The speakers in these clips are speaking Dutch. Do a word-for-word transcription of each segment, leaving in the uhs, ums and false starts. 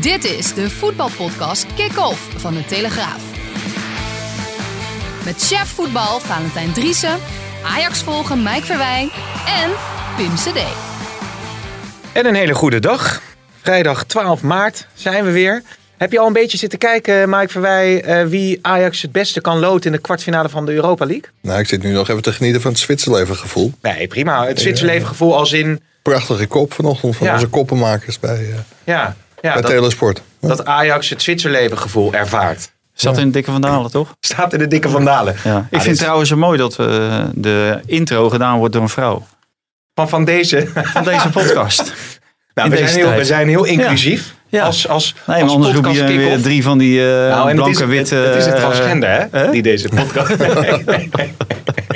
Dit is de voetbalpodcast Kick-Off van de Telegraaf. Met chef voetbal Valentijn Driessen, Ajax-volger Mike Verwijn en Pim Cedee. En een hele goede dag. Vrijdag twaalf maart zijn we weer. Heb je al een beetje zitten kijken, Mike Verwijn, wie Ajax het beste kan loten in de kwartfinale van de Europa League? Nou, ik zit nu nog even te genieten van het Zwitserlevengevoel. Nee, prima. Het Zwitserlevengevoel als in... Prachtige kop vanochtend van ja. onze koppenmakers bij, uh, ja, ja, bij dat, Telesport. Ja. Dat Ajax het Zwitserlevengevoel ervaart. Staat in de dikke Van Dale, toch? Staat in de dikke Van Dale. Ja. Ik ah, vind het trouwens zo mooi dat uh, de intro gedaan wordt door een vrouw. Van, van, deze. van deze podcast. Nou, we, zijn heel, we zijn heel inclusief. Ja. Ja. Als, als, nee, als anders roep je weer drie van die uh, nou, blanke witte... Het, het is het transgender, hè? Huh? Die deze podcast...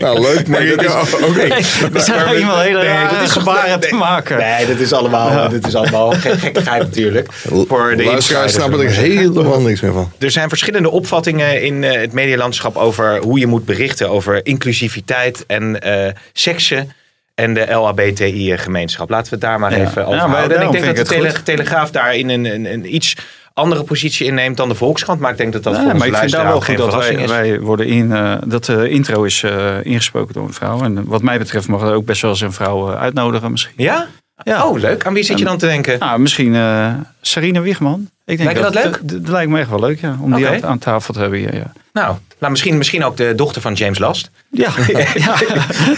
Nou, leuk, maar nee, dat is ook okay. niet. Er zijn maar, iemand hele nee, is gebaren nee, te maken. Nee, dat is allemaal, ja. dat is allemaal gek, gekkigheid natuurlijk. Voor de luisteraars snappen er helemaal niks meer van. Er zijn verschillende opvattingen in het medialandschap over hoe je moet berichten over inclusiviteit en uh, seksen en de L H B T I-gemeenschap. Laten we het daar maar ja. even over ja, houden. En ik denk dat ik de tele- Telegraaf daarin een, een, een iets... andere positie inneemt dan de Volkskrant. Maar ik denk dat dat ja, voor onze luisteraar wel geen verrassing is. Wij worden in, uh, dat de intro is uh, ingesproken door een vrouw. En wat mij betreft mag dat ook best wel eens een vrouw uh, uitnodigen misschien. Ja? ja? Oh, leuk. Aan wie zit je dan te denken? Nou, misschien uh, Sarine Wiegman. Ik denk lijkt je dat, dat leuk? D- d- dat lijkt me echt wel leuk, ja. Om okay. die aan, aan tafel te hebben hier, ja. Nou, nou misschien, misschien ook de dochter van James Last. Ja. ja.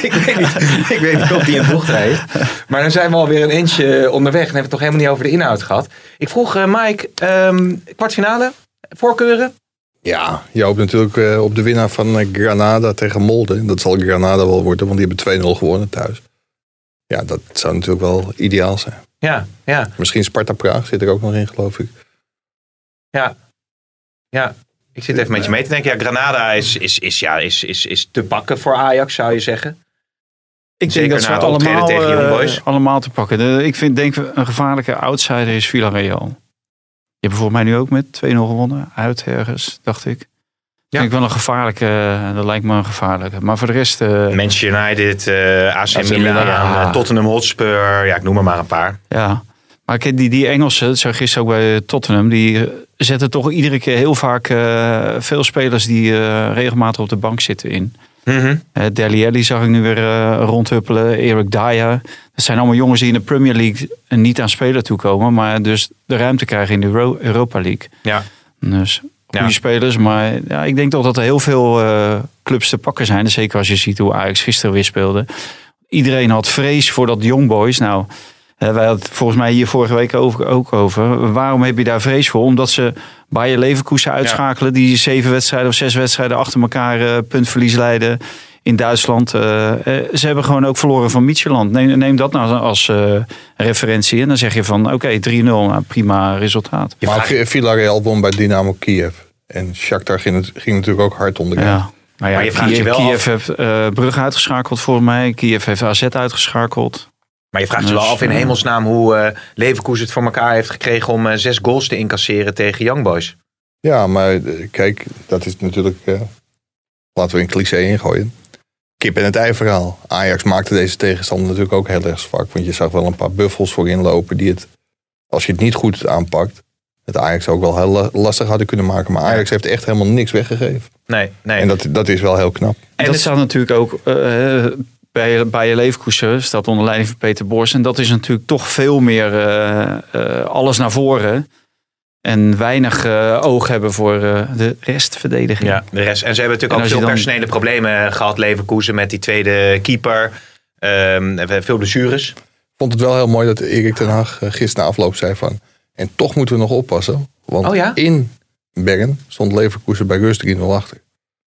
ik, weet niet, ik weet niet of die een dochter heeft. Maar dan zijn we alweer een eentje onderweg. En hebben we het toch helemaal niet over de inhoud gehad. Ik vroeg uh, Mike, um, kwartfinale, voorkeuren? Ja, je hoopt natuurlijk uh, op de winnaar van uh, Granada tegen Molde. Dat zal Granada wel worden, want die hebben twee nul gewonnen thuis. Ja, dat zou natuurlijk wel ideaal zijn. Ja, ja. Misschien Sparta Praag zit er ook nog in, geloof ik. Ja, ja. Ik zit even met je mee te denken. Ja, Granada is, is, is, ja, is, is, is te pakken voor Ajax, zou je zeggen. Ik Zeker denk dat ze het allemaal, tegen Young Boys. Uh, allemaal te pakken. De, ik vind, denk een gevaarlijke outsider is Villarreal. Je hebt bijvoorbeeld mij nu ook met twee nul gewonnen. Uit ergens, dacht ik. Dat ja. vind ik wel een gevaarlijke. Dat lijkt me een gevaarlijke. Maar voor de rest... Uh, Manchester United, uh, A C Milan, ja. Tottenham Hotspur. Ja, ik noem er maar een paar. Ja. Maar kijk, die, die Engelsen, dat zag ik gisteren ook bij Tottenham, die zetten toch iedere keer heel vaak uh, veel spelers die uh, regelmatig op de bank zitten in. Mm-hmm. Uh, Dele Alli zag ik nu weer uh, rondhuppelen, Eric Dyer. Dat zijn allemaal jongens die in de Premier League niet aan spelen toekomen, maar dus de ruimte krijgen in de Euro- Europa League. Ja. Dus goede ja. spelers, maar ja, ik denk toch dat er heel veel uh, clubs te pakken zijn. Zeker als je ziet hoe Ajax gisteren weer speelde. Iedereen had vrees voor dat Young Boys. Nou... Uh, wij hadden het volgens mij hier vorige week over, ook over. Waarom heb je daar vrees voor? Omdat ze Bayer Leverkusen uitschakelen. Ja. Die zeven wedstrijden of zes wedstrijden achter elkaar uh, puntverlies leiden in Duitsland. Uh, uh, ze hebben gewoon ook verloren van Midtjylland. Neem, neem dat nou als uh, referentie. En dan zeg je van oké, okay, drie nul. Nou, prima resultaat. Maar Villarreal won bij Dynamo Kiev. En Shakhtar ging, het, ging natuurlijk ook hard onderuit. Ja. Nou ja, maar je vraagt Kiev, je wel Kiev af. heeft uh, Brugge uitgeschakeld volgens mij. Kiev heeft A Z uitgeschakeld. Maar je vraagt je wel af in hemelsnaam hoe uh, Leverkusen het voor elkaar heeft gekregen om uh, zes goals te incasseren tegen Young Boys. Ja, maar kijk, dat is natuurlijk, uh, laten we een cliché ingooien. Kip en het ei verhaal. Ajax maakte deze tegenstander natuurlijk ook heel erg zwak. Want je zag wel een paar buffels voorin lopen die het, als je het niet goed aanpakt, het Ajax ook wel heel lastig hadden kunnen maken. Maar Ajax heeft echt helemaal niks weggegeven. Nee, nee. En dat, dat is wel heel knap. En dat staat natuurlijk ook... Uh, Bij, bij Leverkusen staat onder leiding van Peter Bos. En dat is natuurlijk toch veel meer uh, uh, alles naar voren. En weinig uh, oog hebben voor uh, de restverdediging. Ja, de rest. En ze hebben natuurlijk en ook veel personele dan... problemen gehad. Leverkusen met die tweede keeper. Um, veel blessures. Ik vond het wel heel mooi dat Erik ten Hag gisteren na afloop zei van... En toch moeten we nog oppassen. Want oh ja? in Bergen stond Leverkusen bij rust drie nul achter.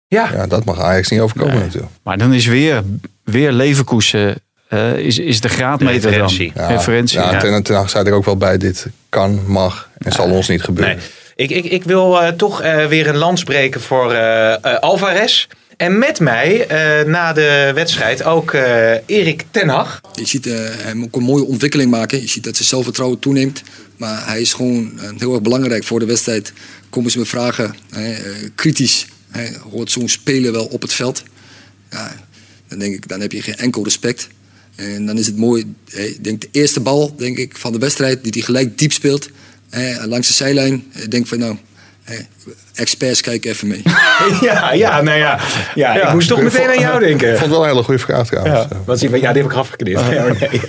Ja. ja, dat mag Ajax niet overkomen nee. natuurlijk. Maar dan is weer, weer Leverkusen uh, is, is de graadmeter de referentie. dan. Ja, referentie. Ja, ja. Ten, ten Hag zei er ook wel bij, dit kan, mag en ja. zal ons niet gebeuren. Nee. Ik, ik, ik wil uh, toch uh, weer een lans breken voor uh, uh, Alvarez. En met mij, uh, na de wedstrijd, ook uh, Erik ten Hag. Je ziet uh, hem ook een mooie ontwikkeling maken. Je ziet dat zijn zelfvertrouwen toeneemt. Maar hij is gewoon uh, heel erg belangrijk voor de wedstrijd. Komen ze met vragen, uh, kritisch. Hij hoort zo'n speler wel op het veld. Ja, dan denk ik, dan heb je geen enkel respect. En dan is het mooi, ik denk de eerste bal denk ik, van de wedstrijd, die hij gelijk diep speelt. Eh, langs de zijlijn, ik denk van nou, eh, experts kijken even mee. Ja, ja, nou ja. ja, ja. Ik moest toch meteen aan jou denken. Ik vond het wel een hele goede vraag trouwens. Ja, want, ja die heb ik afgeknipt. Ah, ja. nee.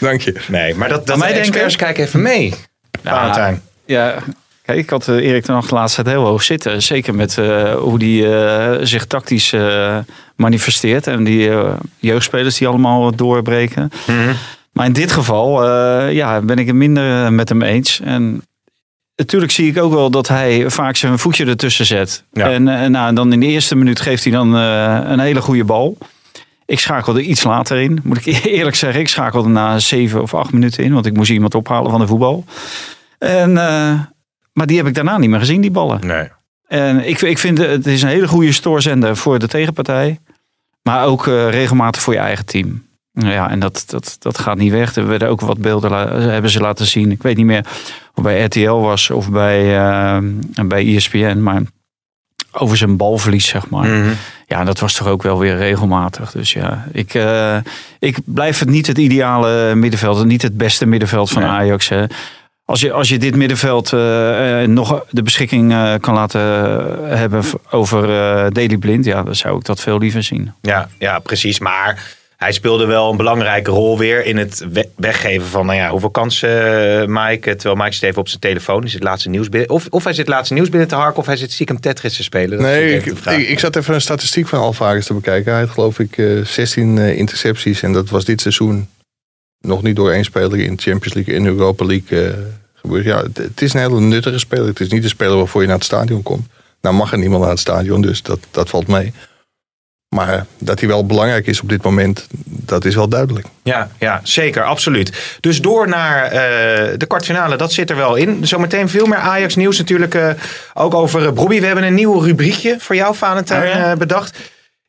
Dank je. Nee, maar dat, dat mij de experts denken, kijken even mee. Valentijn. Nou, ja. Kijk, ik had Erik ten Hag laatst het heel hoog zitten. Zeker met uh, hoe die uh, zich tactisch uh, manifesteert. En die uh, jeugdspelers die allemaal doorbreken. Mm-hmm. Maar in dit geval uh, ja, ben ik het minder met hem eens. En natuurlijk zie ik ook wel dat hij vaak zijn voetje ertussen zet. Ja. En, en nou, dan in de eerste minuut geeft hij dan uh, een hele goede bal. Ik schakel er iets later in. Moet ik eerlijk zeggen, ik schakel er na zeven of acht minuten in. Want ik moest iemand ophalen van de voetbal. En... Uh, Maar die heb ik daarna niet meer gezien, die ballen. Nee. En ik, ik vind, het is een hele goede stoorzender voor de tegenpartij. Maar ook uh, regelmatig voor je eigen team. Ja, en dat, dat, dat gaat niet weg. Er werden ook wat beelden la- hebben ze laten zien. Ik weet niet meer of bij R T L was of bij, uh, bij E S P N. Maar over zijn balverlies, zeg maar. Mm-hmm. Ja, dat was toch ook wel weer regelmatig. Dus ja, ik, uh, ik blijf het niet het ideale middenveld. Niet het beste middenveld van nee. Ajax, hè. Als je, als je dit middenveld uh, uh, nog de beschikking uh, kan laten hebben over uh, Daley Blind, ja, dan zou ik dat veel liever zien. Ja, ja, precies. Maar hij speelde wel een belangrijke rol weer in het we- weggeven van, nou ja, hoeveel kansen uh, Mike, terwijl Mike zit even op zijn telefoon, is het laatste nieuws binnen. Of, of hij zit laatste nieuws binnen te harken, of hij zit stiekem Tetris te spelen. Dat nee, ik, ik, ik zat even een statistiek van Alvarez te bekijken. Hij had geloof ik uh, zestien uh, intercepties en dat was dit seizoen. Nog niet door één speler in de Champions League, in de Europa League uh, gebeurt. Ja, het, het is een hele nuttige speler. Het is niet een speler waarvoor je naar het stadion komt. Nou mag er niemand naar het stadion, dus dat, dat valt mee. Maar dat hij wel belangrijk is op dit moment, dat is wel duidelijk. Ja, ja zeker, absoluut. Dus door naar uh, de kwartfinale, dat zit er wel in. Zometeen veel meer Ajax nieuws natuurlijk, uh, ook over uh, Brobbey. We hebben een nieuw rubriekje voor jou, Valentijn, ah, ja. uh, bedacht.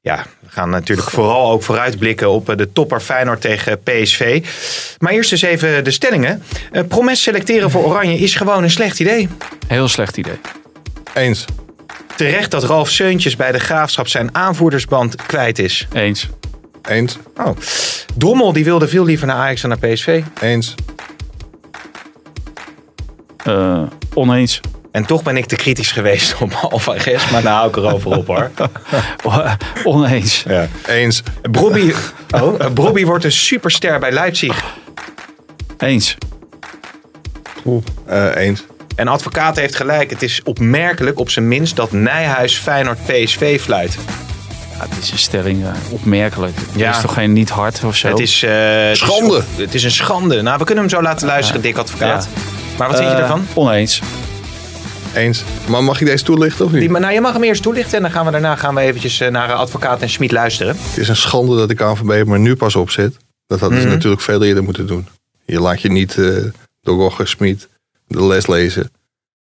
Ja, we gaan natuurlijk vooral ook vooruitblikken op de topper Feyenoord tegen P S V. Maar eerst eens even de stellingen. Promes selecteren voor Oranje is gewoon een slecht idee. Heel slecht idee. Eens. Terecht dat Ralf Seuntjes bij De Graafschap zijn aanvoerdersband kwijt is. Eens. Eens. Oh. Drommel die wilde veel liever naar Ajax dan naar P S V. Eens. Uh, oneens. En toch ben ik te kritisch geweest op Alvarez, maar daar hou ik erover op hoor. Oneens. Ja. Eens. Brobbey, oh, Brobbey wordt een superster bij Leipzig. Eens. Oeh, uh, eens. En advocaat heeft gelijk. Het is opmerkelijk op zijn minst dat Nijhuis Feyenoord P S V fluit. Ja, het is een stelling, uh, opmerkelijk. Het ja. is toch geen niet hard of zo? Het is, uh, schande. Het is, het is een schande. Nou, we kunnen hem zo laten luisteren, uh, Dick advocaat. Ja. Maar wat vind uh, je ervan? Oneens. Eens. Maar mag ik deze toelichten of niet? Die, nou, je mag hem eerst toelichten en dan gaan we daarna gaan we eventjes naar advocaat en Schmid luisteren. Het is een schande dat de K N V B er maar nu pas op zit. Dat hadden mm-hmm. ze natuurlijk veel eerder moeten doen. Je laat je niet uh, door Roger Smit de les lezen.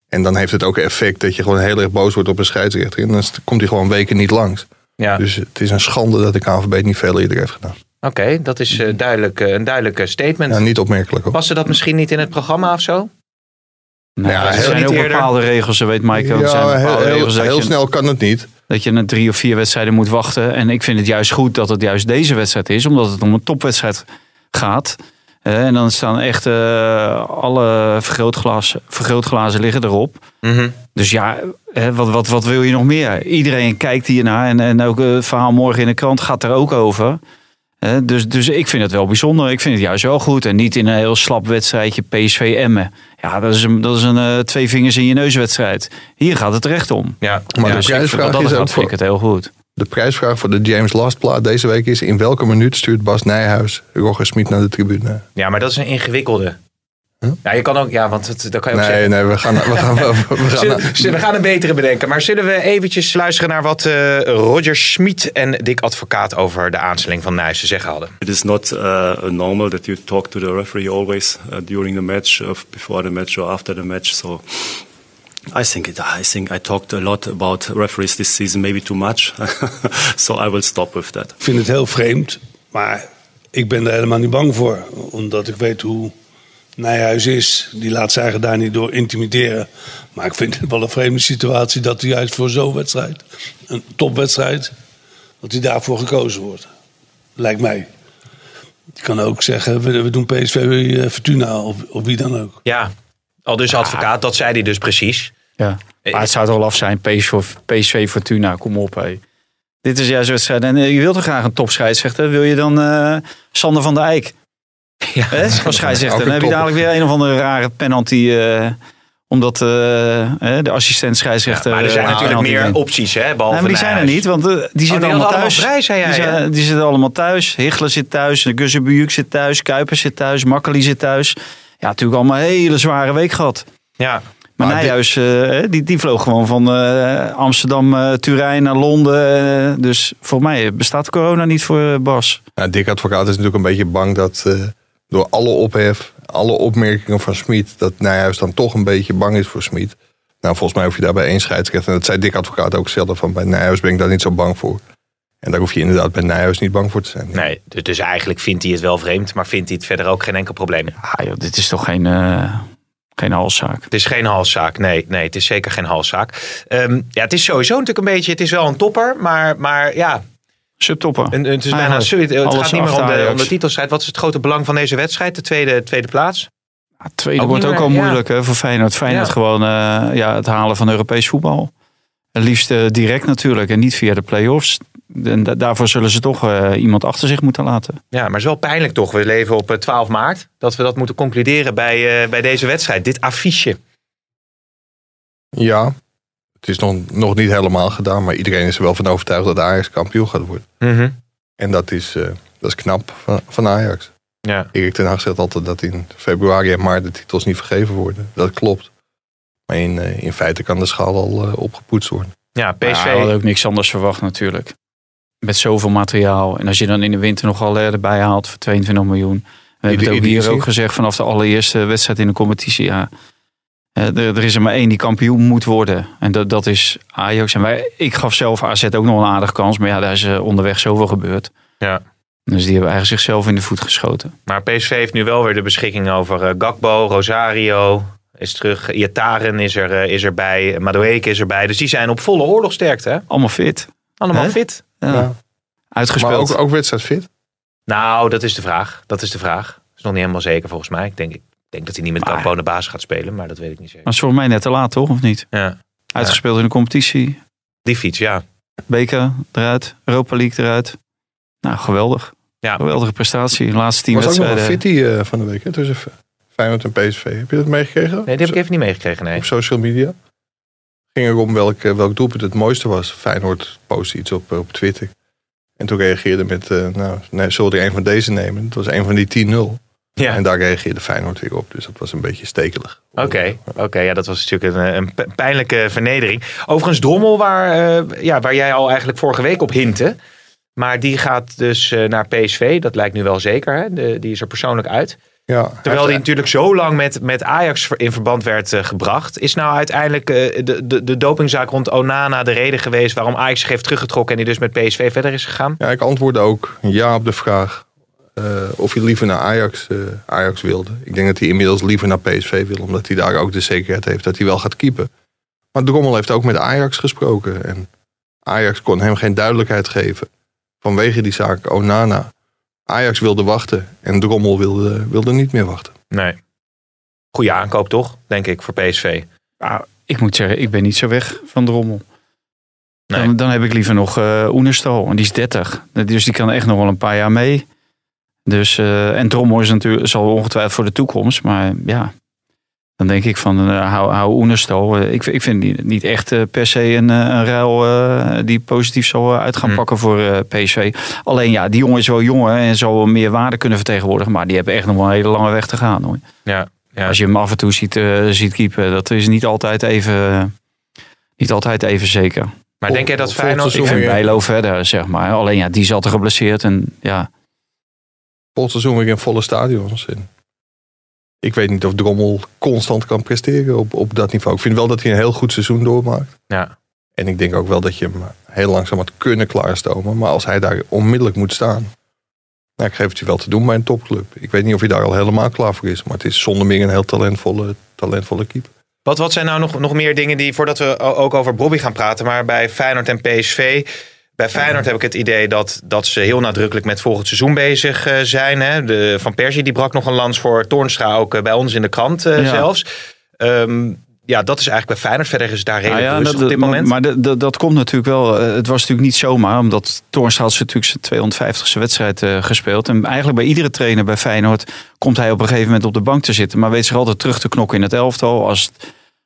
En dan heeft het ook een effect dat je gewoon heel erg boos wordt op een scheidsrechter. En dan komt hij gewoon weken niet langs. Ja. Dus het is een schande dat de K N V B het niet veel eerder heeft gedaan. Oké, okay, dat is uh, duidelijk, uh, een duidelijke statement. Ja, niet opmerkelijk hoor. Paste dat misschien niet in het programma of zo? Nou, ja, er zijn ook bepaalde regels, dat weet Mike ook. Ja, heel, regels, heel je, snel kan het niet. Dat je na drie of vier wedstrijden moet wachten. En ik vind het juist goed dat het juist deze wedstrijd is. Omdat het om een topwedstrijd gaat. En dan staan echt uh, alle vergrootglazen, vergrootglazen liggen erop. Mm-hmm. Dus ja, wat, wat, wat wil je nog meer? Iedereen kijkt hiernaar. En, en ook het verhaal morgen in de krant gaat er ook over. Dus, dus ik vind het wel bijzonder. Ik vind het juist wel goed. En niet in een heel slap wedstrijdje P S V Emmen. Ja, dat is een, dat is een uh, twee vingers in je neus wedstrijd. Hier gaat het terecht om. Ja, maar ja, de prijsvraag dat is gaat, ook voor, vind ik het heel goed. De prijsvraag voor de James Last plaat deze week is... in welke minuut stuurt Bas Nijhuis Roger Smit naar de tribune? Ja, maar dat is een ingewikkelde. Huh? Ja, je kan ook, ja, want het, dat kan je ook nee, zeggen. Nee, we gaan, we gaan, we, we gaan, zullen, zullen, we gaan een betere bedenken. Maar zullen we eventjes luisteren naar wat uh, Roger Smit en Dick Advocaat over de aanstelling van Nijhuis te zeggen hadden. It is not uh, normal that you talk to the referee always uh, during the match, of before the match or after the match. So I think it, I think I talked a lot about referees this season, maybe too much. So I will stop with that. Ik vind het heel vreemd, maar ik ben er helemaal niet bang voor, omdat ik weet hoe Nijhuis is. Die laat zijn eigen daar niet door intimideren. Maar ik vind het wel een vreemde situatie dat hij juist voor zo'n wedstrijd, een topwedstrijd, dat hij daarvoor gekozen wordt. Lijkt mij. Je kan ook zeggen, we, we doen P S V, uh, Fortuna of, of wie dan ook. Ja, al dus Advocaat, dat zei hij dus precies. Ja, maar het zou toch wel af zijn, P S V, P S V Fortuna, kom op hé. Dit is juist wedstrijd. En je wilt toch graag een topscheidsrechter? Wil je dan uh, Sander van der Eyck? Ja, als scheidsrechter. Dan heb je dadelijk weer een of andere rare penalty. Uh, omdat uh, de assistent scheidsrechter... Ja, maar er zijn uh, natuurlijk meer in. opties, hè? Behalve nee, maar die zijn er niet, want uh, die zitten oh, allemaal thuis. Allemaal vrij, zei jij, die, zijn, ja. die zitten allemaal thuis. Hichler zit thuis, Gussenbujuk zit thuis, Kuipers zit thuis, Makkeli zit thuis. Ja, natuurlijk allemaal een hele zware week gehad. Ja. Maar, maar Nijhuis, uh, die, die vloog gewoon van uh, Amsterdam, uh, Turijn naar Londen. Uh, dus volgens mij bestaat corona niet voor uh, Bas. Nou, Dick Advocaat is natuurlijk een beetje bang dat uh, door alle ophef, alle opmerkingen van Smit, dat Nijhuis dan toch een beetje bang is voor Smit. Nou, volgens mij hoef je daarbij één scheidsrechter. En dat zei Dick Advocaat ook zelf, van bij Nijhuis ben ik daar niet zo bang voor. En daar hoef je inderdaad bij Nijhuis niet bang voor te zijn. Ja. Nee, dus eigenlijk vindt hij het wel vreemd, maar vindt hij het verder ook geen enkel probleem. Ja, joh, dit is toch geen... Uh... Geen halszaak. Het is geen halszaak, nee, nee, het is zeker geen halszaak. Um, ja, het is sowieso natuurlijk een beetje, het is wel een topper, maar, maar ja. Subtopper. En, het is bijna, ah, het gaat niet meer om de, om de titelstrijd. Wat is het grote belang van deze wedstrijd? De tweede, tweede plaats? Ja, tweede ook wordt meer, ook al moeilijk ja. hè, voor Feyenoord. Feyenoord ja. gewoon uh, ja, het halen van Europees voetbal. Het liefst uh, direct natuurlijk en niet via de play-offs. En da- daarvoor zullen ze toch uh, iemand achter zich moeten laten. Ja, maar het is wel pijnlijk toch. We leven op twaalf maart. Dat we dat moeten concluderen bij, uh, bij deze wedstrijd. Dit affiche. Ja, het is nog, nog niet helemaal gedaan. Maar iedereen is er wel van overtuigd dat Ajax kampioen gaat worden. Mm-hmm. En dat is, uh, dat is knap van, van Ajax. Ja. Erik ten Hag zegt altijd dat in februari en maart de titels niet vergeven worden. Dat klopt. Maar in, uh, in feite kan de schaal al uh, opgepoetst worden. Ja, P S V ja, had ook niks anders verwacht natuurlijk. Met zoveel materiaal. En als je dan in de winter nog Haller erbij haalt voor tweeëntwintig miljoen. We hebben het ook hier ook gezegd vanaf de allereerste wedstrijd in de competitie. Ja, er, er is er maar één die kampioen moet worden. En dat, dat is Ajax. En wij, ik gaf zelf A Z ook nog een aardige kans. Maar ja, daar is onderweg zoveel gebeurd. Ja. Dus die hebben eigenlijk zichzelf in de voet geschoten. Maar P S V heeft nu wel weer de beschikking over Gakpo, Rosario... is terug. Iataren is, er, is erbij. Madueke is erbij. Dus die zijn op volle oorlogsterkte. Hè? Allemaal fit. Allemaal He? fit. Ja. Ja. Uitgespeeld. Maar ook, ook wedstrijd fit? Nou, dat is de vraag. Dat is de vraag. Dat is nog niet helemaal zeker volgens mij. Ik denk, ik denk dat hij niet met Gakpo ah, de baas gaat spelen. Maar dat weet ik niet zeker. Maar is volgens mij net te laat, toch? Of niet? Ja. Uitgespeeld ja. in de competitie. Die fiets, ja. Beker eruit. Europa League eruit. Nou, geweldig. Ja. Geweldige prestatie. De laatste tien wedstrijden. Was ook nog een fitty uh, van de week. Hè? Dus even... Feyenoord en P S V. Heb je dat meegekregen? Nee, die heb ik even niet meegekregen, nee. Op social media? Ging er om welk, welk doelpunt het mooiste was. Feyenoord postte iets op, op Twitter. En toen reageerde met, uh, nou, nee, zullen we er een van deze nemen? Het was een van die tien nul. Ja. En daar reageerde Feyenoord weer op. Dus dat was een beetje stekelig. Oké, okay, okay, ja, dat was natuurlijk een, een pijnlijke vernedering. Overigens Drommel, waar, uh, ja, waar jij al eigenlijk vorige week op hintte. Maar die gaat dus uh, naar P S V. Dat lijkt nu wel zeker, hè? De, die is er persoonlijk uit. Ja, terwijl die natuurlijk zo lang met, met Ajax in verband werd uh, gebracht. Is nou uiteindelijk uh, de, de, de dopingzaak rond Onana de reden geweest waarom Ajax zich heeft teruggetrokken en die dus met P S V verder is gegaan? Ja, ik antwoordde ook ja op de vraag uh, of hij liever naar Ajax, uh, Ajax wilde. Ik denk dat hij inmiddels liever naar P S V wil, omdat hij daar ook de zekerheid heeft dat hij wel gaat keepen. Maar Drommel heeft ook met Ajax gesproken en Ajax kon hem geen duidelijkheid geven vanwege die zaak Onana. Ajax wilde wachten en Drommel wilde, wilde niet meer wachten. Nee. Goeie aankoop toch, denk ik, voor P S V. Ah, ik moet zeggen, ik ben niet zo weg van Drommel. Nee. Dan, dan heb ik liever nog uh, Oenestal, en die is dertig. Dus die kan echt nog wel een paar jaar mee. Dus, uh, en Drommel is natuurlijk zal ongetwijfeld voor de toekomst. Maar ja, dan denk ik van, uh, hou, hou Oenestal. Uh, ik, ik vind die niet echt uh, per se een, een ruil uh, die positief zal uit gaan mm. pakken voor uh, P S V. Alleen ja, die jongen is wel jonger en zal meer waarde kunnen vertegenwoordigen. Maar die hebben echt nog wel een hele lange weg te gaan, hoor. Ja, Ja. Als je hem af en toe ziet, uh, ziet keepen, dat is niet altijd even, niet altijd even zeker. Maar denk jij dat Feyenoord... Ik vind Bijlo verder, zeg maar. Alleen ja, die is altijd geblesseerd en ja... Volgend seizoen weer in volle stadions in. Ik weet niet of Drommel constant kan presteren op, op dat niveau. Ik vind wel dat hij een heel goed seizoen doormaakt. Ja. En ik denk ook wel dat je hem heel langzaam had kunnen klaarstomen. Maar als hij daar onmiddellijk moet staan... Nou, ik geef het je wel te doen bij een topclub. Ik weet niet of hij daar al helemaal klaar voor is. Maar het is zonder meer een heel talentvolle, talentvolle keeper. Wat, wat zijn nou nog, nog meer dingen die... Voordat we ook over Bobby gaan praten, maar bij Feyenoord en P S V... Bij Feyenoord heb ik het idee dat, dat ze heel nadrukkelijk met volgend seizoen bezig zijn. Hè? De, Van Persie die brak nog een lans voor Toornstra, ook bij ons in de krant uh, ja. zelfs. Um, ja, dat is eigenlijk bij Feyenoord. Verder is daar redelijk nou ja, rustig op dit moment. Maar, maar dat, dat komt natuurlijk wel. Het was natuurlijk niet zomaar, omdat Toornstra had natuurlijk zijn tweehonderdvijftigste wedstrijd uh, gespeeld. En eigenlijk bij iedere trainer bij Feyenoord komt hij op een gegeven moment op de bank te zitten. Maar weet zich altijd terug te knokken in het elftal als...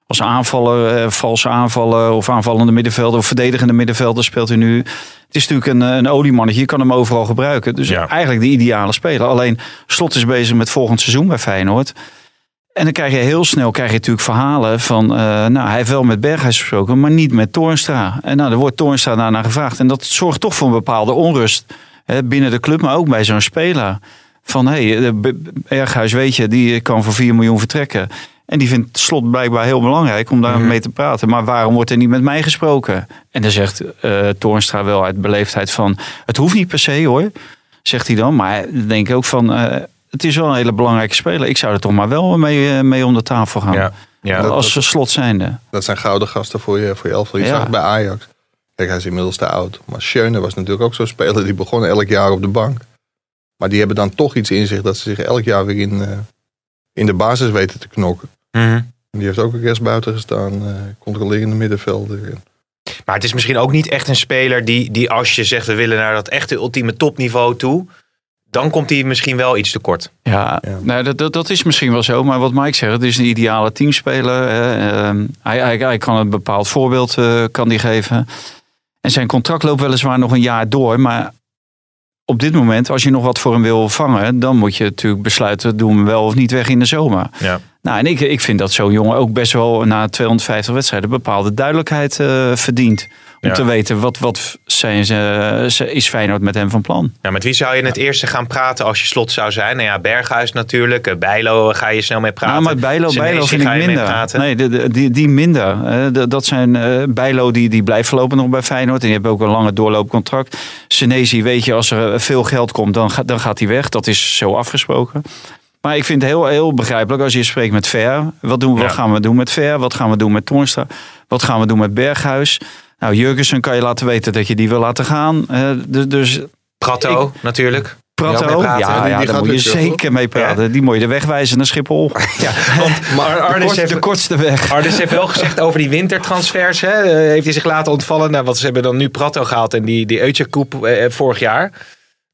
Als aanvaller, eh, valse aanvaller of aanvallende middenvelder of verdedigende middenvelder speelt hij nu. Het is natuurlijk een, een oliemannetje, je kan hem overal gebruiken. Dus ja. Eigenlijk de ideale speler. Alleen Slot is bezig met volgend seizoen bij Feyenoord. En dan krijg je heel snel krijg je natuurlijk verhalen van... Uh, nou, hij heeft wel met Berghuis gesproken, maar niet met Toornstra. En nou, er wordt Toornstra daarna gevraagd. En dat zorgt toch voor een bepaalde onrust, hè, binnen de club, maar ook bij zo'n speler. Van, hé, hey, Berghuis, weet je, die kan voor vier miljoen vertrekken. En die vindt Slot blijkbaar heel belangrijk om daar mm-hmm. mee te praten. Maar waarom wordt er niet met mij gesproken? En dan zegt uh, Toornstra wel uit beleefdheid van... Het hoeft niet per se hoor, zegt hij dan. Maar dan denk ik ook van... Uh, het is wel een hele belangrijke speler. Ik zou er toch maar wel mee, uh, mee om de tafel gaan. Ja, ja. Dat, als dat, Slot zijnde. Dat zijn gouden gasten voor je, voor je elftal. Je ja. zag het bij Ajax. Kijk, hij is inmiddels te oud. Maar Schöne was natuurlijk ook zo'n speler. Die begon elk jaar op de bank. Maar die hebben dan toch iets in zich dat ze zich elk jaar weer in, uh, in de basis weten te knokken. Mm-hmm. Die heeft ook een rest buiten gestaan, uh, controlerende middenvelder. Maar het is misschien ook niet echt een speler die, die als je zegt we willen naar dat echte ultieme topniveau toe, dan komt hij misschien wel iets tekort. Ja, ja. Nou, dat, dat, dat is misschien wel zo. Maar wat Mike zegt, het is een ideale teamspeler. Hè. Uh, hij, hij, hij kan een bepaald voorbeeld uh, kan die geven. En zijn contract loopt weliswaar nog een jaar door, maar... Op dit moment, als je nog wat voor hem wil vangen... dan moet je natuurlijk besluiten, doen we hem wel of niet weg in de zomer. Ja. Nou, en ik, ik vind dat zo'n jongen ook best wel na tweehonderdvijftig wedstrijden... bepaalde duidelijkheid uh, verdient. Om ja. te weten, wat, wat zijn ze, is Feyenoord met hem van plan? Ja, met wie zou je het ja. eerste gaan praten als je Slot zou zijn? Nou ja, Berghuis natuurlijk. Bijlo ga je snel mee praten. Nou, maar Bijlo, Bijlo vind ik minder. Nee, die, die, die minder. Dat zijn uh, Bijlo, die, die blijft voorlopig nog bij Feyenoord. En die hebben ook een lange doorloopcontract. Senesi, weet je, als er veel geld komt, dan, ga, dan gaat hij weg. Dat is zo afgesproken. Maar ik vind het heel, heel begrijpelijk als je spreekt met Ver. Wat, doen, ja. wat gaan we doen met Ver? Wat gaan we doen met Toornstra? Wat gaan we doen met Berghuis? Nou, Jurgensen kan je laten weten dat je die wil laten gaan. Uh, dus, dus Prato, ik, natuurlijk. Prato, ja, ja, ja daar moet je zeker op mee praten. Ja. Die moet je de weg wijzen naar Schiphol. Ja, want maar Arnes de, kort, heeft, de kortste weg. Arnes heeft wel gezegd over die wintertransfers. Hè, heeft hij zich laten ontvallen. Nou, want ze hebben dan nu Prato gehaald en die, die Eutje-koep eh, vorig jaar.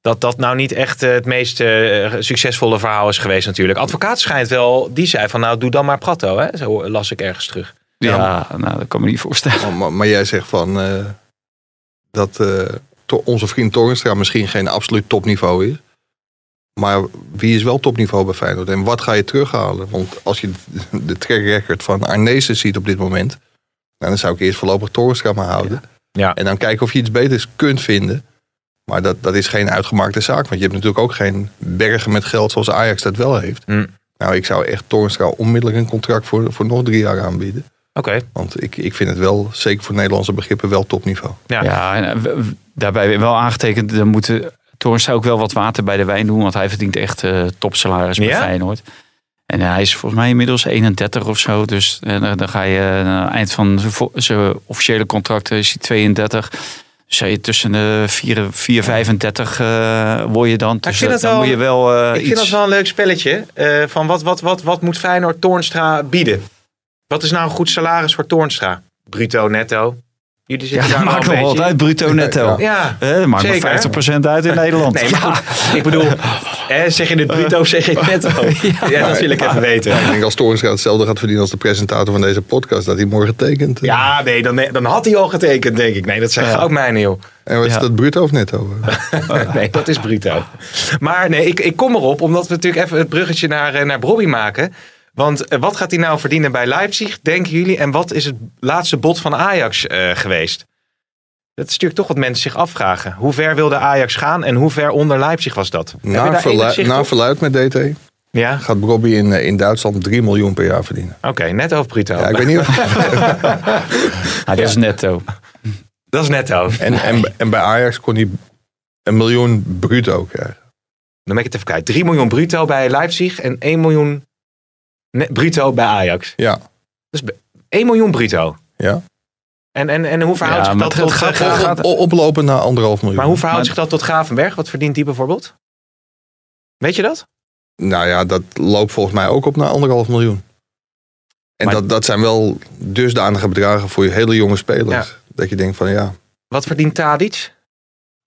Dat dat nou niet echt het meest uh, succesvolle verhaal is geweest natuurlijk. Advocaat schijnt wel, die zei van nou doe dan maar Prato. Hè? Zo las ik ergens terug. Ja, ja, nou, dat kan me niet voorstellen. Maar, maar, maar jij zegt van uh, dat uh, to- onze vriend Toornstra misschien geen absoluut topniveau is. Maar wie is wel topniveau bij Feyenoord? En wat ga je terughalen? Want als je de, de track record van Arnezen ziet op dit moment, nou, dan zou ik eerst voorlopig Toornstra maar houden. Ja. Ja. En dan kijken of je iets beters kunt vinden. Maar dat, dat is geen uitgemaakte zaak. Want je hebt natuurlijk ook geen bergen met geld zoals Ajax dat wel heeft. Mm. Nou, ik zou echt Toornstra onmiddellijk een contract voor, voor nog drie jaar aanbieden. Okay. Want ik, ik vind het wel, zeker voor Nederlandse begrippen, wel topniveau. Ja, ja en daarbij wel aangetekend, dan moet Toornstra ook wel wat water bij de wijn doen. Want hij verdient echt uh, topsalaris bij ja? Feyenoord. En hij is volgens mij inmiddels eenendertig of zo. Dus uh, dan ga je uh, aan het eind van zijn officiële contract is hij tweeëndertig. Zij tussen de vier vijfendertig uh, word je dan. Dus ik vind, dat, dan wel, je wel, uh, ik vind iets... dat wel een leuk spelletje. Uh, van wat, wat, wat, wat moet Feyenoord Toornstra bieden? Wat is nou een goed salaris voor Toornstra? Bruto, netto. Jullie zitten ja, daar maakt nog wel uit, bruto, netto. Ja, ja. Eh, dat maakt maar vijftig procent uit in Nederland. Nee, maar goed, ik bedoel, eh, zeg je het bruto, zeg je het netto? Ja, ja, dat wil ik even weten. Ja, ik denk als Toornstra hetzelfde gaat verdienen als de presentator van deze podcast, dat hij morgen tekent. Eh. Ja, nee, dan, dan had hij al getekend, denk ik. Nee, dat zijn ja. ook mijn joh. En wat is ja. dat, bruto of netto? Nee, dat is bruto. Maar nee, ik, ik kom erop, omdat we natuurlijk even het bruggetje naar, naar Bobby maken. Want uh, wat gaat hij nou verdienen bij Leipzig, denken jullie? En wat is het laatste bod van Ajax uh, geweest? Dat is natuurlijk toch wat mensen zich afvragen. Hoe ver wilde Ajax gaan en hoe ver onder Leipzig was dat? Na, verlu- na verluid met D T ja? gaat Brobby in, in Duitsland drie miljoen per jaar verdienen. Oké, okay, netto of bruto? Ja, ik weet niet of... ah, dat is netto. Dat is netto. En, en, en bij Ajax kon hij een miljoen bruto krijgen. Dan ben ik het even kijken. drie miljoen bruto bij Leipzig en één miljoen bruto bij Ajax. Ja. Dus één miljoen bruto. Ja. En, en, en hoe verhoudt ja, zich dat tot... Het gaat op, oplopen naar anderhalf miljoen. Maar hoe verhoudt maar... zich dat tot Gravenberg? Wat verdient die bijvoorbeeld? Weet je dat? Nou ja, dat loopt volgens mij ook op naar anderhalf miljoen. En maar... dat, dat zijn wel dusdanige bedragen voor je hele jonge spelers. Ja. Dat je denkt van ja... Wat verdient Tadić?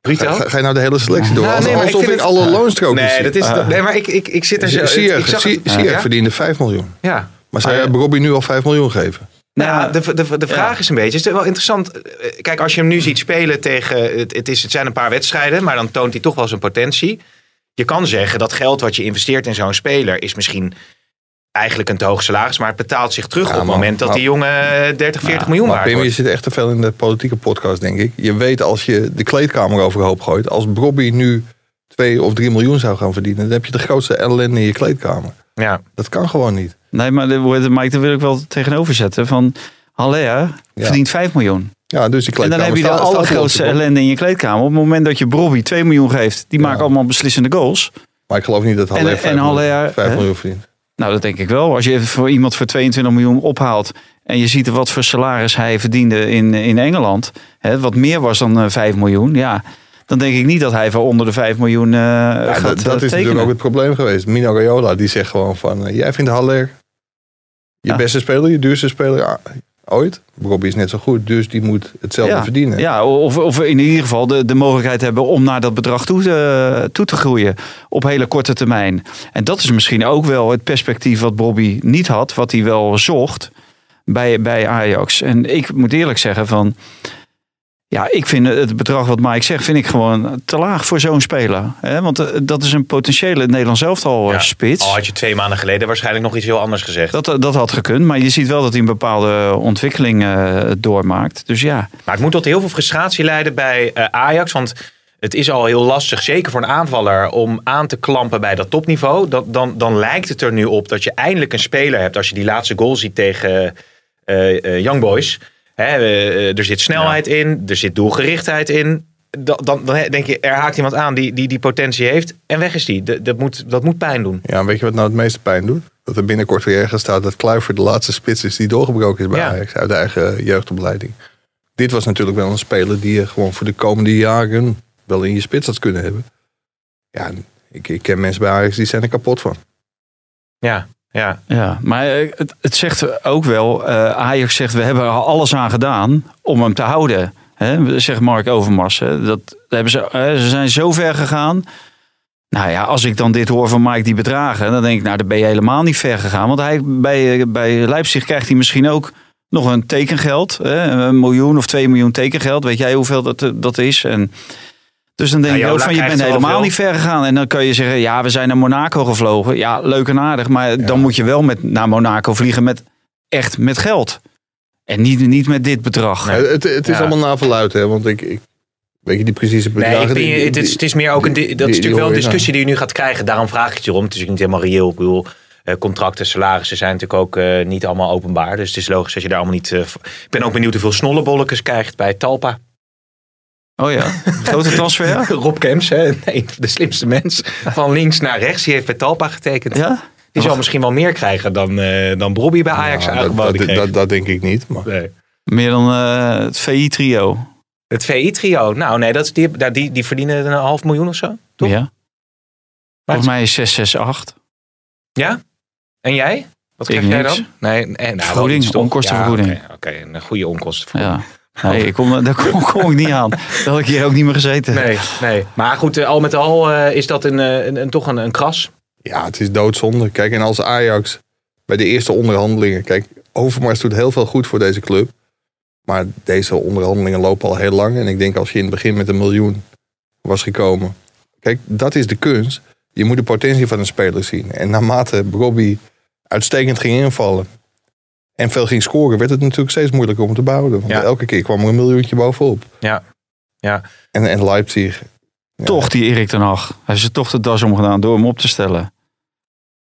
Ga, ga, ga je nou de hele selectie door? Nou, nee, alsof ik, ik het... alle loonstroken nee, zie. Dat is, uh, nee, maar ik, ik, ik zit er zo... Ziyech verdiende vijf miljoen. Ja. Maar zou ah, ja. Robbie nu al vijf miljoen geven? Nou, de, de, de vraag ja. is een beetje, is het wel interessant. Kijk, als je hem nu ziet spelen tegen, het, het, is, het zijn een paar wedstrijden, maar dan toont hij toch wel zijn potentie. Je kan zeggen dat geld wat je investeert in zo'n speler is misschien eigenlijk een te hoog salaris, maar het betaalt zich terug ja, op het moment dat maar, die jongen dertig, veertig ja, miljoen waard wordt. Pim, je zit echt te veel in de politieke podcast, denk ik. Je weet als je de kleedkamer overhoop gooit, als Brobby nu twee of drie miljoen zou gaan verdienen, dan heb je de grootste ellende in je kleedkamer. Ja. Dat kan gewoon niet. Nee, maar Mike, daar wil ik wel tegenover zetten. Van Haller verdient ja. vijf miljoen. Ja, dus die kleedkamer. En dan heb je de allergrootste ellende in je kleedkamer. Op het moment dat je Brobby twee miljoen geeft, die ja. maakt allemaal beslissende goals. Maar ik geloof niet dat Haller vijf miljoen verdient. Nou, dat denk ik wel. Als je voor iemand voor tweeëntwintig miljoen ophaalt en je ziet wat voor salaris hij verdiende in, in Engeland, hè, wat meer was dan uh, vijf miljoen, ja, dan denk ik niet dat hij voor onder de vijf miljoen uh, ja, gaat dat, dat tekenen. Is natuurlijk ook het probleem geweest. Mino Raiola, die zegt gewoon van, uh, jij vindt Haller je ja. beste speler, je duurste speler uh, ooit. Robbie is net zo goed, dus die moet hetzelfde ja. verdienen. Ja, of, of in ieder geval de, de mogelijkheid hebben om naar dat bedrag toe te, toe te groeien. Op hele korte termijn. En dat is misschien ook wel het perspectief wat Robbie niet had. Wat hij wel zocht bij, bij Ajax. En ik moet eerlijk zeggen van... Ja, ik vind het bedrag wat Mike zegt, vind ik gewoon te laag voor zo'n speler. Hè? Want dat is een potentiële Nederlands elftal ja, spits. Al had je twee maanden geleden waarschijnlijk nog iets heel anders gezegd. Dat, dat had gekund, maar je ziet wel dat hij een bepaalde ontwikkeling uh, doormaakt. Dus ja. Maar het moet tot heel veel frustratie leiden bij uh, Ajax. Want het is al heel lastig, zeker voor een aanvaller, om aan te klampen bij dat topniveau. Dat, dan, dan lijkt het er nu op dat je eindelijk een speler hebt. Als je die laatste goal ziet tegen uh, uh, Young Boys... He, er zit snelheid ja. in, er zit doelgerichtheid in. Dan, dan, dan denk je, er haakt iemand aan die die, die potentie heeft en weg is die. Dat, dat, moet, dat moet pijn doen. Ja, weet je wat nou het meeste pijn doet? Dat er binnenkort weer ergens staat dat Kluivert de laatste spits is die doorgebroken is bij ja. Ajax uit de eigen jeugdopleiding. Dit was natuurlijk wel een speler die je gewoon voor de komende jaren wel in je spits had kunnen hebben. Ja, ik, ik ken mensen bij Ajax die zijn er kapot van. Ja. Ja. ja, maar het, het zegt ook wel, uh, Ajax zegt we hebben er alles aan gedaan om hem te houden. Hè? Zegt Mark Overmars. Hè? Dat hebben ze, uh, ze zijn zo ver gegaan. Nou ja, als ik dan dit hoor van Mike die bedragen, dan denk ik nou daar ben je helemaal niet ver gegaan. Want hij, bij, bij Leipzig krijgt hij misschien ook nog een tekengeld. Hè? Een miljoen of twee miljoen tekengeld. Weet jij hoeveel dat, dat is? En... Dus dan denk ja, je ook van, je bent helemaal niet ver gegaan. En dan kan je zeggen, ja, we zijn naar Monaco gevlogen. Ja, leuk en aardig. Maar ja. dan moet je wel met, naar Monaco vliegen met echt met geld. En niet, niet met dit bedrag. Nee, het, het is ja. allemaal naverluid, hè. Want ik, ik weet je die precieze bedragen... Nee, die, die, het, is, het is meer ook een... Die, dat die, is natuurlijk wel een discussie die je nu gaat krijgen. Daarom vraag ik het je om. Het is natuurlijk niet helemaal reëel. Ik bedoel, contracten, salarissen zijn natuurlijk ook uh, niet allemaal openbaar. Dus het is logisch dat je daar allemaal niet... Uh, ik ben ook benieuwd hoeveel snollebolletjes krijgt bij Talpa. Oh ja, grote transfer. Rob Kemps, hè? Nee, de slimste mens. Van links naar rechts, die heeft bij Talpa getekend. Ja? Die zal misschien wel meer krijgen dan, uh, dan Brobby bij Ajax ja, aangeboden dat, dat, dat, dat denk ik niet. Maar... Nee. Meer dan uh, het V I-trio. Het V I-trio? Nou nee, dat is die, die, die verdienen een half miljoen of zo, toch? Ja. Volgens mij is zes zes acht. Ja? En jij? Wat ik krijg jij dan? Nee, nee, nou, vergoeding, onkostenvergoeding. Ja, Oké, okay, okay, een goede onkostenvergoeding. Ja. Nee, ik kom, daar kom, kom ik niet aan. Dat had ik hier ook niet meer gezeten. Nee, nee. Maar goed, al met al uh, is dat een, een, een, toch een, een kras. Ja, het is doodzonde. Kijk, en als Ajax bij de eerste onderhandelingen... Kijk, Overmars doet heel veel goed voor deze club. Maar deze onderhandelingen lopen al heel lang. En ik denk als je in het begin met een miljoen was gekomen... Kijk, dat is de kunst. Je moet de potentie van een speler zien. En naarmate Robbie uitstekend ging invallen en veel ging scoren, werd het natuurlijk steeds moeilijker om te behouden. Want ja. elke keer kwam er een miljoentje bovenop. Ja. Ja. En, en Leipzig. Ja. Toch die Erik ten Hag. Hij heeft er toch de das om gedaan door hem op te stellen.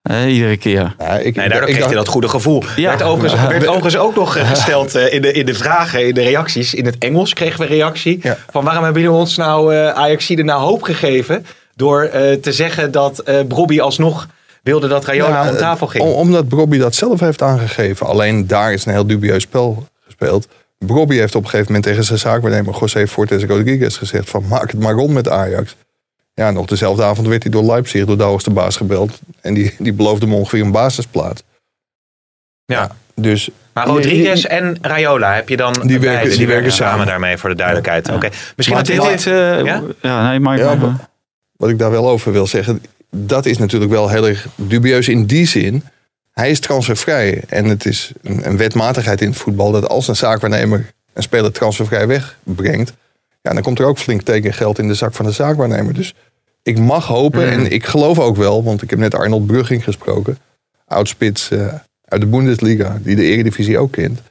Eh, iedere keer. Nou, ik, nee, daardoor kreeg hij dat goede gevoel. Ja. Werd, overigens, werd overigens ook nog gesteld uh, in, de, in de vragen, in de reacties. In het Engels kregen we reactie. Ja. Van waarom hebben jullie ons nou uh, Ajaxide nou hoop gegeven? Door uh, te zeggen dat uh, Brobbey alsnog wilde dat Raiola ja, om tafel ging. Om, omdat Brobbey dat zelf heeft aangegeven. Alleen daar is een heel dubieus spel gespeeld. Brobbey heeft op een gegeven moment tegen zijn zaakwaarnemer José Fortes Rodriguez gezegd van maak het maar rond met Ajax. Ja, nog dezelfde avond werd hij door Leipzig door de hoogste baas gebeld. En die, die beloofde hem ongeveer een basisplaats. Ja. ja dus, maar Rodriguez die, en Raiola heb je dan... Die werken, bij, die die werken samen. samen daarmee voor de duidelijkheid. Ja. Oké. Okay. Misschien dat dit... dit uh, ja? ja, nee, Mike. Ja, maar, wat ik daar wel over wil zeggen... Dat is natuurlijk wel heel erg dubieus in die zin. Hij is transfervrij. En het is een, een wetmatigheid in het voetbal... dat als een zaakwaarnemer een speler transfervrij wegbrengt... Ja, dan komt er ook flink tekengeld in de zak van de zaakwaarnemer. Dus ik mag hopen mm. en ik geloof ook wel... want ik heb net Arnold Brugging gesproken... oudspits uh, uit de Bundesliga, die de Eredivisie ook kent.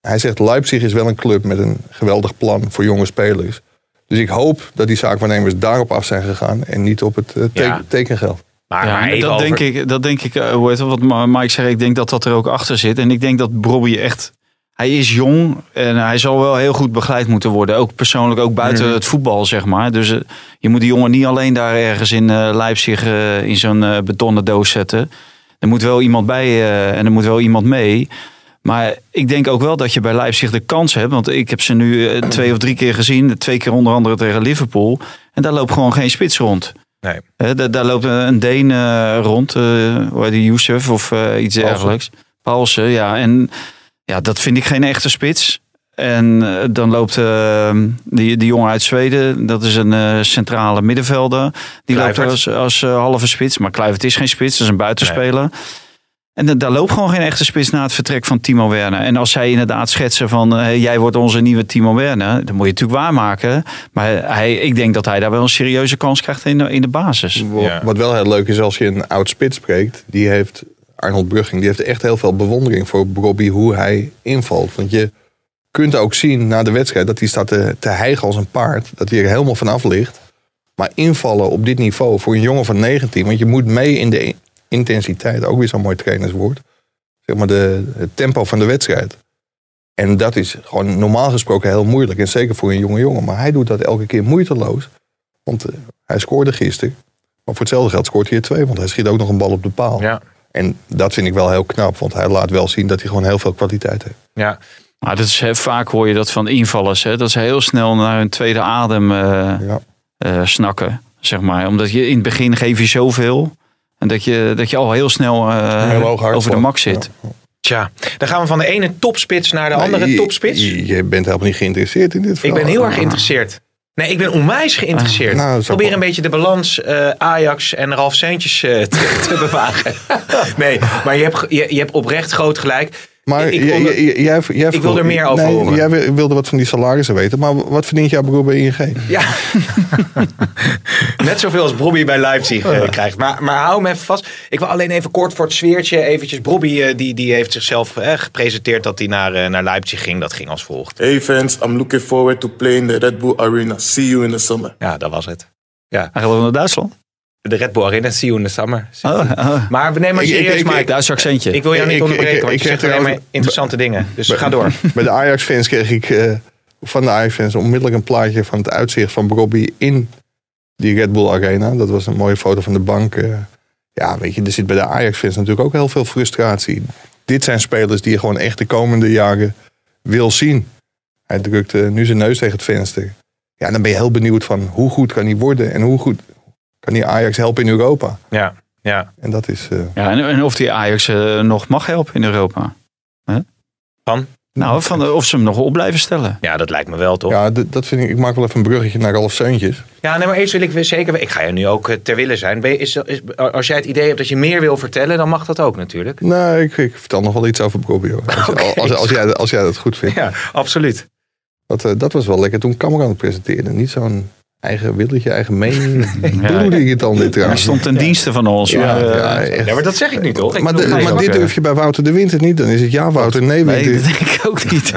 Hij zegt, Leipzig is wel een club met een geweldig plan voor jonge spelers... Dus ik hoop dat die zaakwaarnemers daarop af zijn gegaan en niet op het te- ja. tekengeld. Maar, ja, maar dat, over... denk ik, dat denk ik, uh, hoe heet dat, wat Mike zei, ik denk dat dat er ook achter zit. En ik denk dat Brobbey echt, hij is jong en hij zal wel heel goed begeleid moeten worden. Ook persoonlijk, ook buiten mm. het voetbal, zeg maar. Dus uh, je moet die jongen niet alleen daar ergens in uh, Leipzig uh, in zo'n uh, betonnen doos zetten. Er moet wel iemand bij uh, en er moet wel iemand mee. Maar ik denk ook wel dat je bij Leipzig de kans hebt. Want ik heb ze nu twee of drie keer gezien. Twee keer onder andere tegen Liverpool. En daar loopt gewoon geen spits rond. Nee. He, daar, daar loopt een Deen uh, rond. Uh, die Youssef of uh, iets Paulsen. dergelijks. Paulsen, ja. En ja, dat vind ik geen echte spits. En uh, dan loopt uh, die, die jongen uit Zweden. Dat is een uh, centrale middenvelder. Die Kluivert. loopt als, als uh, halve spits. Maar Kluivert is geen spits. Dat is een buitenspeler. Nee. En daar loopt gewoon geen echte spits na het vertrek van Timo Werner. En als zij inderdaad schetsen van... Hey, jij wordt onze nieuwe Timo Werner... dan moet je het natuurlijk waarmaken. Maar hij, ik denk dat hij daar wel een serieuze kans krijgt in de, in de basis. Ja. Wat wel heel leuk is als je een oud spits spreekt... die heeft Arnold Brugging... die heeft echt heel veel bewondering voor Brobbey... hoe hij invalt. Want je kunt ook zien na de wedstrijd... dat hij staat te, te hijgen als een paard. Dat hij er helemaal vanaf ligt. Maar invallen op dit niveau voor een jongen van negentien... want je moet mee in de... intensiteit, ook weer zo'n mooi trainerswoord. Zeg maar de, het tempo van de wedstrijd. En dat is gewoon normaal gesproken heel moeilijk. En zeker voor een jonge jongen. Maar hij doet dat elke keer moeiteloos. Want uh, hij scoorde gisteren. Maar voor hetzelfde geld scoort hij er twee. Want hij schiet ook nog een bal op de paal. Ja. En dat vind ik wel heel knap. Want hij laat wel zien dat hij gewoon heel veel kwaliteit heeft. Ja, nou, dat is, he, vaak hoor je dat van invallers. Hè? Dat ze heel snel naar hun tweede adem uh, ja. uh, snakken. Zeg maar. Omdat je in het begin geef je zoveel... En dat je, dat je al heel snel uh, heel over de max zit. Ja. Tja, dan gaan we van de ene topspits naar de nee, andere je, topspits. Je, je bent helemaal niet geïnteresseerd in dit verhaal. Ik ben heel erg geïnteresseerd. Nee, ik ben onwijs geïnteresseerd. Ah, nou, Probeer wel. een beetje de balans uh, Ajax en Ralf Seuntjes uh, te, te bewagen. Nee, maar je hebt, je, je hebt oprecht groot gelijk. Maar ik, ik, wilde, j, j, j, jij, jij ik wil er meer over nee, horen. Jij wilde wat van die salarissen weten. Maar wat verdient jouw broer bij I N G? Ja. Net zoveel als Brobbey bij Leipzig oh ja. krijgt. Maar, maar hou hem even vast. Ik wil alleen even kort voor het sfeertje. Eventjes Brobbey die, die heeft zichzelf eh, gepresenteerd dat hij naar, naar Leipzig ging. Dat ging als volgt. Hey fans, I'm looking forward to playing the Red Bull Arena. See you in the summer. Ja, dat was het. Ja. Hij gaat naar Duitsland. De Red Bull Arena, see you in the summer. Oh, oh. Maar we nemen serieus, Mike. Duits accentje. Ik wil jou niet onderbreken, ik, want ik, je zegt alleen maar interessante b- dingen. Dus b- ga door. Bij de Ajax-fans kreeg ik uh, van de Ajax-fans onmiddellijk een plaatje van het uitzicht van Brobbey in die Red Bull Arena. Dat was een mooie foto van de bank. Uh, ja, weet je, er zit bij de Ajax-fans natuurlijk ook heel veel frustratie. Dit zijn spelers die je gewoon echt de komende jaren wil zien. Hij drukt uh, nu zijn neus tegen het venster. Ja, dan ben je heel benieuwd van hoe goed kan hij worden en hoe goed... Kan die Ajax helpen in Europa? Ja, ja. En dat is. Uh... Ja, en, en of die Ajax uh, nog mag helpen in Europa? Huh? Van? Nou, van, of ze hem nog op blijven stellen. Ja, dat lijkt me wel, toch? Ja, d- dat vind ik. Ik maak wel even een bruggetje naar Ralf Seuntjes. Ja, nee, maar eerst wil ik weer zeker. Ik ga je nu ook uh, ter wille zijn. Ben je, is, is, als jij het idee hebt dat je meer wil vertellen, dan mag dat ook natuurlijk. Nou, ik, ik vertel nog wel iets over Brobbey. Okay. Als, als, als, jij, als jij dat goed vindt. Ja, absoluut. Dat, uh, dat was wel lekker toen Cameron het presenteerde. Niet zo'n Eigen willetje, eigen mening. Ja, hoe doe je het dan dit trouwens? Hij stond ten dienste van ons. Ja, maar, ja, ja, ja, maar dat zeg ik niet, hoor. Ik maar, de, maar dit zeggen. Durf je bij Wouter de Winter niet. Dan is het ja, Wouter. Nee, nee, Winter. Dat denk ik ook niet.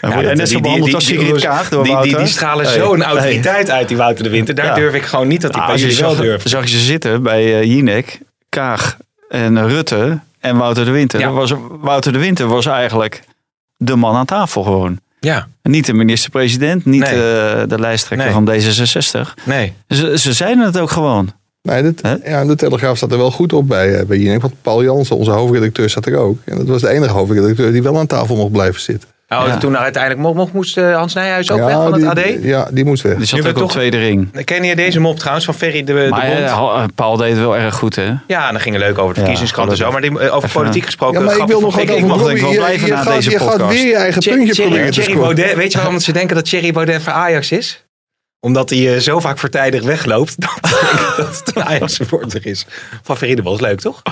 En ja, net zo behandeld als Sigrid Kaag door die, Wouter. Die, die stralen hey. zo'n autoriteit uit, die Wouter de Winter. Daar ja. durf ik gewoon niet dat die nou, bij jullie wel durft. Zag je ze zitten bij uh, Jinek, Kaag en Rutte en Wouter de Winter. Ja. Was, Wouter de Winter was eigenlijk de man aan tafel gewoon. Ja. Niet de minister-president, niet nee. de, de lijsttrekker nee. van D zesenzestig. Nee. Ze, ze zeiden het ook gewoon. Nee, dat, ja, de Telegraaf staat er wel goed op bij, bij Jinek. Want Paul Jansen, onze hoofdredacteur, zat er ook. En dat was de enige hoofdredacteur die wel aan tafel mocht blijven zitten. Oh, ja. Toen uiteindelijk mocht, mocht, moest Hans Nijhuis ook ja, weg van het die, A D? Ja, die moest weg. Die zat nu ook op toch, tweede ring. Ken je deze mop trouwens van Ferry de, de Bond? Ja, Paul deed het wel erg goed, hè? Ja, en dan ging het leuk over de verkiezingskrant ja, en zo. Maar die, over even politiek gesproken... Ja, maar ik wil nog ik, ik mag denk wel blijven na deze podcast. Je gaat weer je eigen Ch- puntje Ch- proberen Ch- te scoren. Weet je waarom ze denken dat Thierry Baudet voor Ajax is? Omdat hij uh, zo vaak voortijdig wegloopt... dat het een Ajax-supporter is. Van Ferry de Bond is leuk, toch?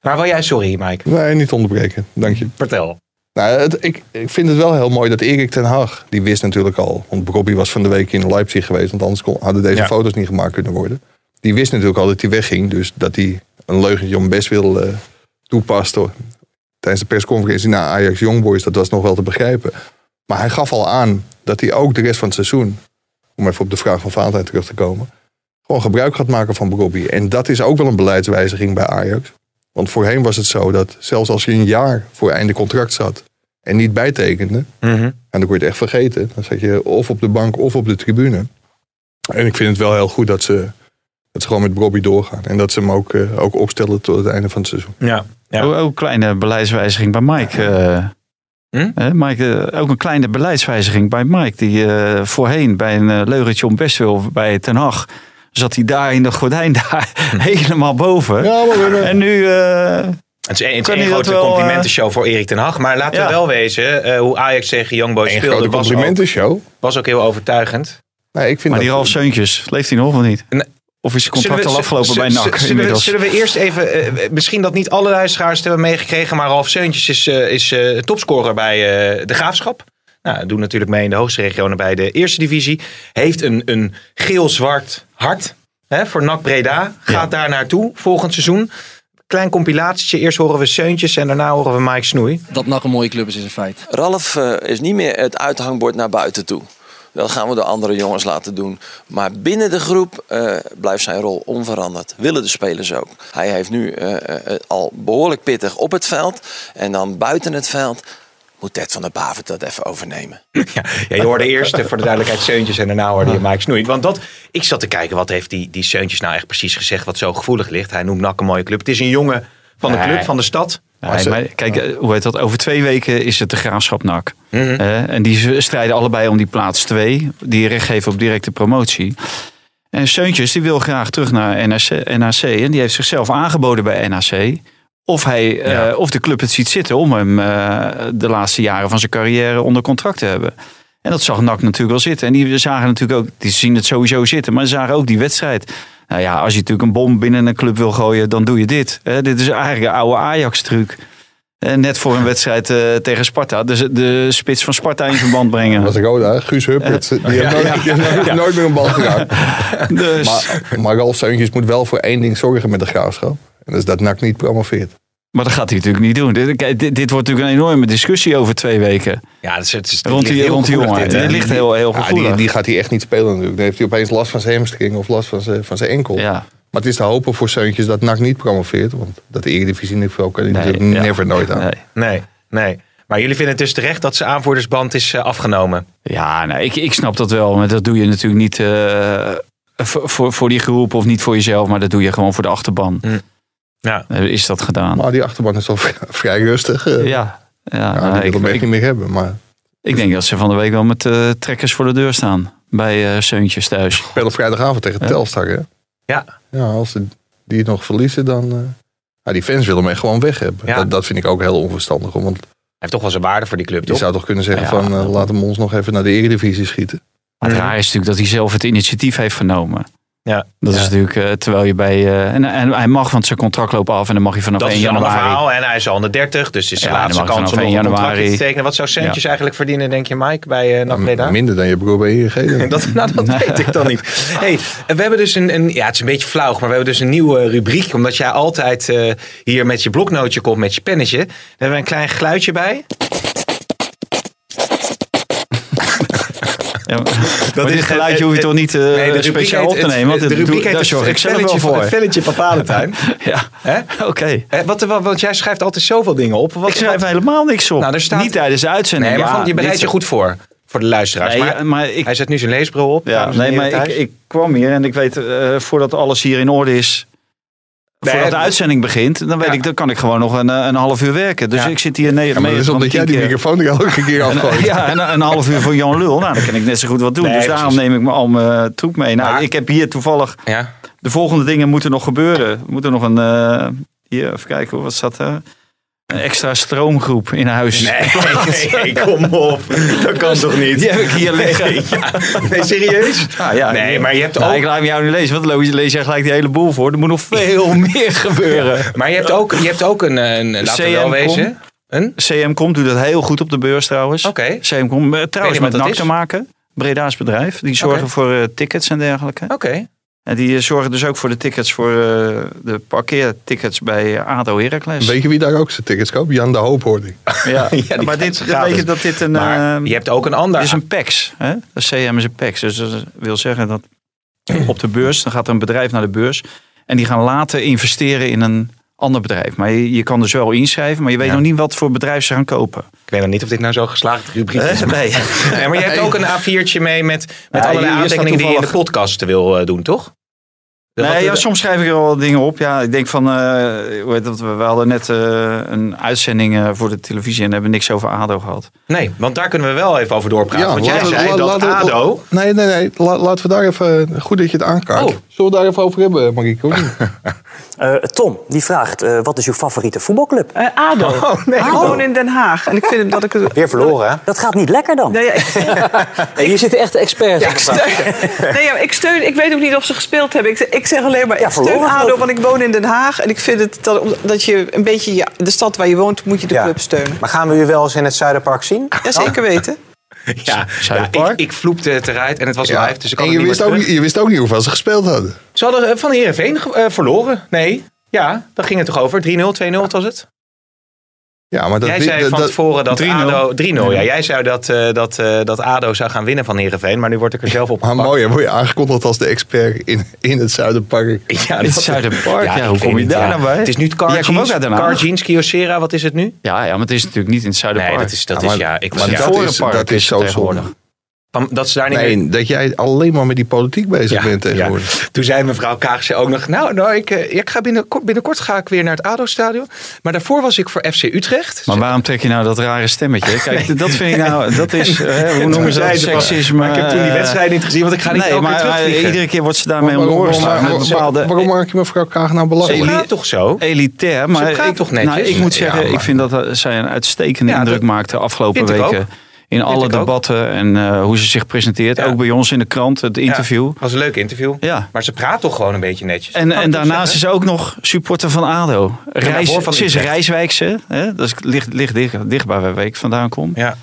Maar wel jij, sorry, Mike. Nee, niet onderbreken. Dank je. Vertel. Nou, het, ik, ik vind het wel heel mooi dat Erik ten Hag, die wist natuurlijk al, want Robbie was van de week in Leipzig geweest, want anders kon, hadden deze ja. foto's niet gemaakt kunnen worden. Die wist natuurlijk al dat hij wegging, dus dat hij een leugentje om best wil uh, toepaste. Tijdens de persconferentie na Ajax Young Boys, dat was nog wel te begrijpen. Maar hij gaf al aan dat hij ook de rest van het seizoen, om even op de vraag van Valentijn terug te komen, gewoon gebruik gaat maken van Robbie. En dat is ook wel een beleidswijziging bij Ajax. Want voorheen was het zo dat zelfs als je een jaar voor einde contract zat en niet bijtekende, mm-hmm. en dan kon je het echt vergeten. Dan zat je of op de bank of op de tribune. En ik vind het wel heel goed dat ze, dat ze gewoon met Robbie doorgaan. En dat ze hem ook, ook opstellen tot het einde van het seizoen. Ja, ja. Ook, ook een kleine beleidswijziging bij Mike. Uh, hm? uh, Mike uh, ook een kleine beleidswijziging bij Mike. Die uh, voorheen bij een uh, leugentje om best wil bij Ten Hag... zat hij daar in de gordijn, daar hm. helemaal boven. Ja, maar, maar. En nu... Uh, het is een, het is een grote complimentenshow uh, voor Erik ten Hag. Maar laten ja. we wel wezen, uh, hoe Ajax tegen Young Boys speelde... Een grote complimentenshow. Was, was ook heel overtuigend. Nee, ik vind maar dat die Ralf Seuntjes, leeft hij nog of niet? Nee. Of is zijn contract we, al afgelopen z- z- bij N A C z- inmiddels? Zullen we eerst even... Uh, misschien dat niet alle luisteraars het hebben meegekregen... maar Ralf Seuntjes is, uh, is uh, topscorer bij uh, De Graafschap. Nou, doet natuurlijk mee in de hoogste regionen bij de eerste divisie. Heeft een, een geel-zwart hart hè, voor N A C Breda. Gaat ja. daar naartoe volgend seizoen. Klein compilatietje. Eerst horen we Seuntjes en daarna horen we Mike Snoei. Dat N A C een mooie club is, is een feit. Ralf uh, is niet meer het uithangbord naar buiten toe. Dat gaan we de andere jongens laten doen. Maar binnen de groep uh, blijft zijn rol onveranderd. Willen de spelers ook. Hij heeft nu uh, uh, al behoorlijk pittig op het veld. En dan buiten het veld... moet Ted van der Bavert dat even overnemen. Ja, ja, je hoorde eerst voor de duidelijkheid Seuntjes en daarna hoorde je Mike Snoei. Want dat, ik zat te kijken, wat heeft die, die Seuntjes nou echt precies gezegd wat zo gevoelig ligt. Hij noemt N A C een mooie club. Het is een jongen van de nee. club, van de stad. Nee, maar ze, maar, kijk, ja. hoe heet dat? Over twee weken is het de Graafschap N A C. Mm-hmm. Eh, en die strijden allebei om die plaats twee. Die recht geven op directe promotie. En Seuntjes die wil graag terug naar N A C. En die heeft zichzelf aangeboden bij N A C... Of, hij, ja. uh, of de club het ziet zitten om hem uh, de laatste jaren van zijn carrière onder contract te hebben. En dat zag N A C natuurlijk wel zitten. En die zagen natuurlijk ook, die zien het sowieso zitten, maar ze zagen ook die wedstrijd. Nou ja, als je natuurlijk een bom binnen een club wil gooien, dan doe je dit. Hè? Dit is eigenlijk een oude Ajax-truc. En net voor een wedstrijd uh, tegen Sparta. De, de spits van Sparta in verband brengen. Dat was ik ook daar. Guus Huppert. Uh, die ja, heeft, nooit, ja, ja. Die heeft ja. nooit meer een bal geraakt. Dus. Maar, maar Ralf Seuntjes moet wel voor één ding zorgen met de Graafschap. En dat is dat N A C niet promoveert. Maar dat gaat hij natuurlijk niet doen. Dit, dit, dit wordt natuurlijk een enorme discussie over twee weken. Ja, dat is, het is, het rond die, rond die jongen. Dit, dit ligt heel, heel gevoelig. Ja, die, die gaat hij echt niet spelen natuurlijk. Dan heeft hij opeens last van zijn hamstring of last van zijn, van zijn enkel. Ja. Maar het is te hopen voor Seuntjes dat N A C niet promoveert. Want dat de Eredivisie-niveau kan hij nee, natuurlijk ja. never nooit aan. Nee, nee, nee. Maar jullie vinden het dus terecht dat zijn aanvoerdersband is afgenomen? Ja, nou, ik, ik snap dat wel. Maar dat doe je natuurlijk niet uh, voor, voor, voor die groep of niet voor jezelf. Maar dat doe je gewoon voor de achterban. Hm. Ja, is dat gedaan. Maar die achterban is al v- vrij rustig. Ja, ja, ja nou, ik wil hem echt niet meer hebben. Maar... Ik denk dat ze van de week wel met uh, trekkers voor de deur staan. Bij uh, Seuntjes thuis. We spelen vrijdagavond tegen ja. Telstar, hè? Ja. Ja, als ze die het nog verliezen, dan... Uh... Ja, die fans willen hem echt gewoon weg hebben. Ja. Dat, dat vind ik ook heel onverstandig. Want hij heeft toch wel zijn waarde voor die club, toch? Je zou toch kunnen zeggen ja, van, uh, laat hem ons nog even naar de Eredivisie schieten. Maar het raar is natuurlijk dat hij zelf het initiatief heeft genomen. Ja, dat ja. is natuurlijk, uh, terwijl je bij... Uh, en, en hij mag, want zijn contract loopt af en dan mag je vanaf één januari... Dat is allemaal verhaal en hij is al dertig, dus is de ja, laatste kans om een contractje te tekenen. Wat zou Seuntjes ja. eigenlijk verdienen, denk je, Mike, bij uh, Nachtbreda? Minder dan je broer bij I N G. dat, nou, dat nee. weet ik dan niet. Hey, we hebben dus een, een... Ja, het is een beetje flauw, maar we hebben dus een nieuwe rubriek. Omdat jij altijd uh, hier met je bloknootje komt, met je pennetje. Daar hebben we een klein geluidje bij. Ja, dat dit geluidje hoef je toch niet uh, nee, speciaal op te nemen? Het, want de rubriek heet het, het velletje van het velletje van Valentijn. ja, oké. Okay. Want jij schrijft altijd zoveel dingen op. Wat, ik schrijf wat, helemaal niks op. Nou, staat, niet tijdens de uitzending. Nee, maar ja, van, je bereidt je goed voor. Voor de luisteraars. Nee, maar, maar ik, hij zet nu zijn leesbril op. Ja, nee, maar ik, ik kwam hier en ik weet, uh, voordat alles hier in orde is... Voordat de uitzending begint, dan weet ja. ik, dan kan ik gewoon nog een, een half uur werken. Dus ja. ik zit hier negen ja, maar meter. Dat is omdat jij die microfoon er ook een keer afgooit. Ja, en een half uur voor Jan Lul. Nou, dan kan ik net zo goed wat doen. Nee, dus precies. Daarom neem ik me al mijn troep mee. Nou, maar, ik heb hier toevallig... Ja. De volgende dingen moeten nog gebeuren. We moeten nog een... Uh, hier, even kijken, wat staat er? Een extra stroomgroep in huis. Nee, nee, kom op. Dat kan toch niet? Die heb ik hier liggen. Nee, ja. nee serieus? Ah, ja, nee, maar je hebt nou, ook... Ik laat me jou nu lezen, want lees, lees jij gelijk die hele boel voor. Er moet nog veel meer gebeuren. Ja. Maar je hebt ook, je hebt ook een... een laten we wel wezen. Een? C M Com doet dat heel goed op de beurs trouwens. Oké. Okay. C M Com, trouwens met N A C te maken. Breda's bedrijf. Die zorgen okay. voor uh, tickets en dergelijke. Oké. Okay. En die zorgen dus ook voor de tickets, voor de parkeertickets bij A D O Heracles. Weet je wie daar ook zijn tickets koopt? Jan de Hoop hoorde ik. Ja, ja maar dit, weet je dat dit een... Maar uh, je hebt ook een ander... Dit is een P E X. Hè? De C M is een P E X. Dus dat wil zeggen dat op de beurs, dan gaat er een bedrijf naar de beurs. En die gaan later investeren in een ander bedrijf. Maar je, je kan dus wel inschrijven, maar je weet ja. nog niet wat voor bedrijf ze gaan kopen. Ik weet nog niet of dit nou zo'n geslaagde rubriek is. Uh, nee. nee, maar je hebt ook een A viertje mee met, met ja, allerlei aantekeningen die je in de podcast wil uh, doen, toch? Nee, ja, de... soms schrijf ik er wel dingen op. Ja, ik denk van, uh, weet dat we, we hadden net uh, een uitzending uh, voor de televisie en hebben niks over A D O gehad. Nee, want daar kunnen we wel even over doorpraten. Ja, want jij zei la, dat la, A D O... La, nee, nee, nee. La, laten we daar even... Goed dat je het aankaart. Oh. Zullen we daar even over hebben, Marieke? uh, Tom, die vraagt, uh, wat is uw favoriete voetbalclub? Uh, A D O. Oh, nee, A D O. Ik woon in Den Haag. En ik vind dat ik... Het... Weer verloren, hè? Dat gaat niet lekker dan. Nee, ja, ik... nee, hier zitten echt experts. Ja, ik steun... nee, ja, ik steun... Ik weet ook niet of ze gespeeld hebben. Ik, ik Ik zeg alleen maar, ik ja, steun A D O, want ik woon in Den Haag. En ik vind het dat, dat je een beetje ja, de stad waar je woont, moet je de ja. club steunen. Maar gaan we u wel eens in het Zuiderpark zien? Ja, zeker weten. Ja, ja ik, ik vloepte het eruit en het was ja. live. Dus ik en je, niet wist ook, je wist ook niet hoeveel ze gespeeld hadden. Ze hadden van Heerenveen uh, verloren. Nee, ja, daar ging het toch over. drie nul, twee nul was het? Ja, maar dat jij zei dat, van tevoren dat, dat A D O... drie nul, ja. Jij zei dat, uh, dat, uh, dat A D O zou gaan winnen van Heerenveen. Maar nu word ik er zelf op gepakt. Ah, mooi, hè? Word je aangekondigd als de expert in, in het Zuiderpark. Ja, in het Zuiderpark. Ja, ja, hoe kom je daar nou bij? Het is nu het Karjins, Kyocera. Wat is het nu? Ja, ja, maar het is natuurlijk niet in het Zuiderpark. Nee, dat is, dat ja, maar, is ja... Ik maar ja, dat, is, dat is zo tegenwoordig. Dat ze daar niet nee, mee... dat jij alleen maar met die politiek bezig ja, bent tegenwoordig. Ja. Toen zei mevrouw Kaagse ook nog... Nou, nou ik, ik ga binnenkort, binnenkort ga ik weer naar het A D O-stadion. Maar daarvoor was ik voor F C Utrecht. Maar waarom trek je nou dat rare stemmetje? Kijk, nee. dat vind ik nou... Dat is... Hè, hoe noemen ze dat? Seksisme. Maar ik heb toen die wedstrijd niet gezien, want ik ga niet nee, elke maar, keer terugvliegen. Iedere keer wordt ze daarmee om de oren staan. Waarom maak je mevrouw Kaag nou belachelijk? Ze gaat toch zo? Elitair, maar... Ze gaat toch netjes? Nou, ik moet zeggen, ik vind dat zij een uitstekende indruk maakt de afgelopen weken. In alle debatten en uh, hoe ze zich presenteert. Ja. Ook bij ons in de krant, het interview. Ja, was een leuk interview. Ja. Maar ze praat toch gewoon een beetje netjes. En, en daarnaast zeggen. Is ze ook nog supporter van A D O. Rijs, ja, van ze is Rijswijkse. Hè? Dat ligt, ligt dicht, dicht bij waar ik vandaan kom. Ja.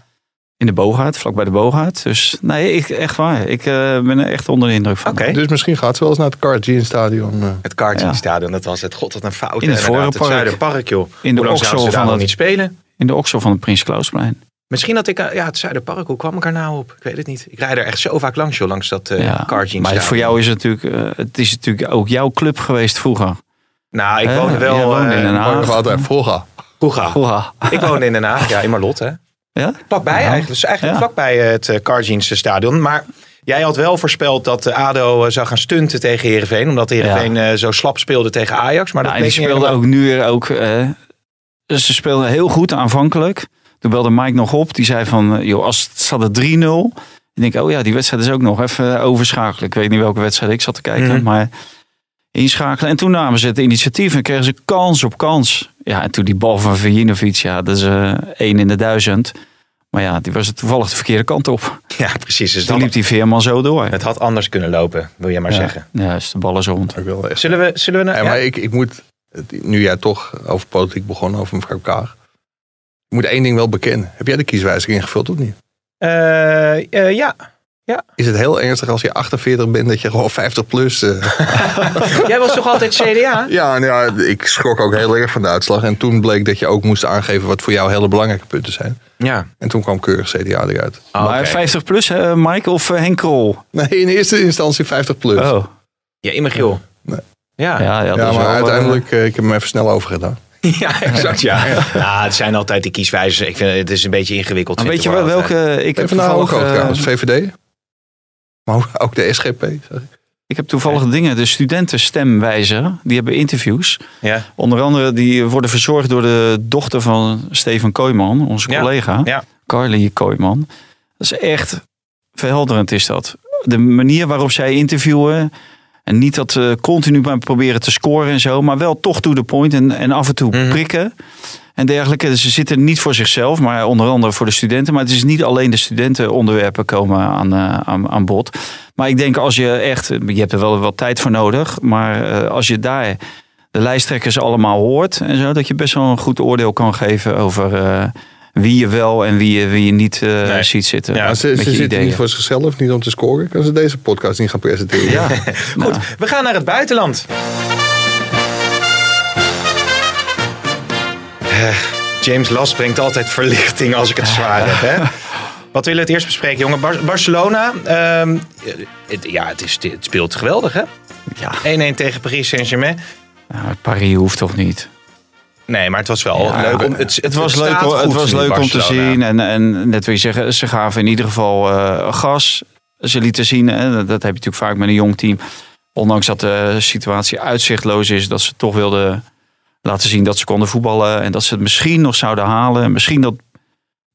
In de Boogaard, vlak bij de Boogaard. Dus nee, ik, echt waar. Ik uh, ben er echt onder de indruk van. Okay. Dus misschien gaat ze wel eens naar het Karjin-stadion. Uh. Het Karjin-stadion, ja. Dat was het. God, wat een fout. In het Zuiderpark, joh. In de oksel van het, niet spelen? In de oksel van het Prins Klausplein. Misschien dat ik... Ja, het Zuiderpark, hoe kwam ik er nou op? Ik weet het niet. Ik rijd er echt zo vaak langs, joh, langs dat uh, ja, kartje. Maar voor jou is het natuurlijk... Uh, het is natuurlijk ook jouw club geweest vroeger. Nou, ik He, woonde wel... Woonde uh, in Den Haag. Woonde vroeger. Vroeger. vroeger. Ik woonde in Den Haag, ja, in Marlot, hè. Ja? Vlakbij ja. eigenlijk. Dus eigenlijk ja. vlakbij het uh, Karjins stadion. Maar jij had wel voorspeld dat uh, A D O uh, zou gaan stunten tegen Heerenveen. Omdat Heerenveen ja. uh, zo slap speelde tegen Ajax. Maar ja, dat en die speelde helemaal... ook nu ook... Uh, ze speelden heel goed aanvankelijk. Toen belde Mike nog op. Die zei van, joh, als het staat er drie nul. Ik denk, oh ja, die wedstrijd is ook nog even overschakelen. Ik weet niet welke wedstrijd ik zat te kijken. Mm. Maar inschakelen. En toen namen ze het initiatief en kregen ze kans op kans. Ja, en toen die bal van Vujinovic. Ja, dat is uh, één in de duizend. Maar ja, die was het toevallig de verkeerde kant op. Ja, precies. Dus toen liep die Veerman zo door. Het had anders kunnen lopen, wil je maar ja, zeggen. Ja, is de bal is rond. Echt... Zullen we... Zullen we nou, ja, ja. Maar ik, ik moet, nu jij toch over politiek begon, over mevrouw Kaag. Ik moet één ding wel bekennen. Heb jij de kieswijziging ingevuld of niet? Uh, uh, ja. Ja. Is het heel ernstig als je achtenveertig bent dat je gewoon vijftig plus... Uh... Jij was toch altijd C D A? Ja, ja, ik schrok ook heel erg van de uitslag. En toen bleek dat je ook moest aangeven wat voor jou hele belangrijke punten zijn. Ja. En toen kwam keurig C D A eruit. Oh, maar okay. vijftig plus, uh, Mike of uh, Henk Krol? Nee, in eerste instantie vijftig plus. Oh. Ja, immagiel. Nee. Ja, ja, ja, ja, maar uiteindelijk, uh, ik heb hem even snel overgedaan. Ja, exact. Ja. Ja. Nou, het zijn altijd de kieswijzers. Ik vind het is een beetje ingewikkeld. Een beetje wel, welke... Ik heb vandaag ook groot trouwens, V V D. Maar ook de S G P. Sorry. Ik heb toevallig ja. dingen, de studentenstemwijzer, die hebben interviews. Ja. Onder andere, die worden verzorgd door de dochter van Steven Kooijman, onze collega. Ja. Ja. Carly Kooijman. Dat is echt verhelderend, is dat. De manier waarop zij interviewen. En niet dat uh, continu maar proberen te scoren en zo. Maar wel toch to the point en, en af en toe mm-hmm. prikken. En dergelijke. Dus ze zitten niet voor zichzelf, maar onder andere voor de studenten. Maar het is niet alleen de studentenonderwerpen komen aan, uh, aan, aan bod. Maar ik denk als je echt, je hebt er wel wat tijd voor nodig. Maar uh, als je daar de lijsttrekkers allemaal hoort en zo. Dat je best wel een goed oordeel kan geven over uh, wie je wel en wie je, wie je niet uh, nee. ziet zitten. Ja, ze ze zitten ideeën. Niet voor zichzelf, niet om te scoren. Kan ze deze podcast niet gaan presenteren. Ja. Goed, nou. We gaan naar het buitenland. James Last brengt altijd verlichting als ik het zwaar heb. Hè? Wat willen we het eerst bespreken, jongen? Bar- Barcelona, um, het, ja, het, is, het speelt geweldig, hè? Ja. één-één tegen Paris Saint-Germain. Nou, Paris hoeft toch niet? Nee, maar het was wel ja, leuk om het, het was, het leuk, goed, het was leuk om te zien. En, en net wil je zeggen, ze gaven in ieder geval uh, gas. Ze lieten zien, en dat heb je natuurlijk vaak met een jong team. Ondanks dat de situatie uitzichtloos is, dat ze toch wilden... laten zien dat ze konden voetballen en dat ze het misschien nog zouden halen. En misschien dat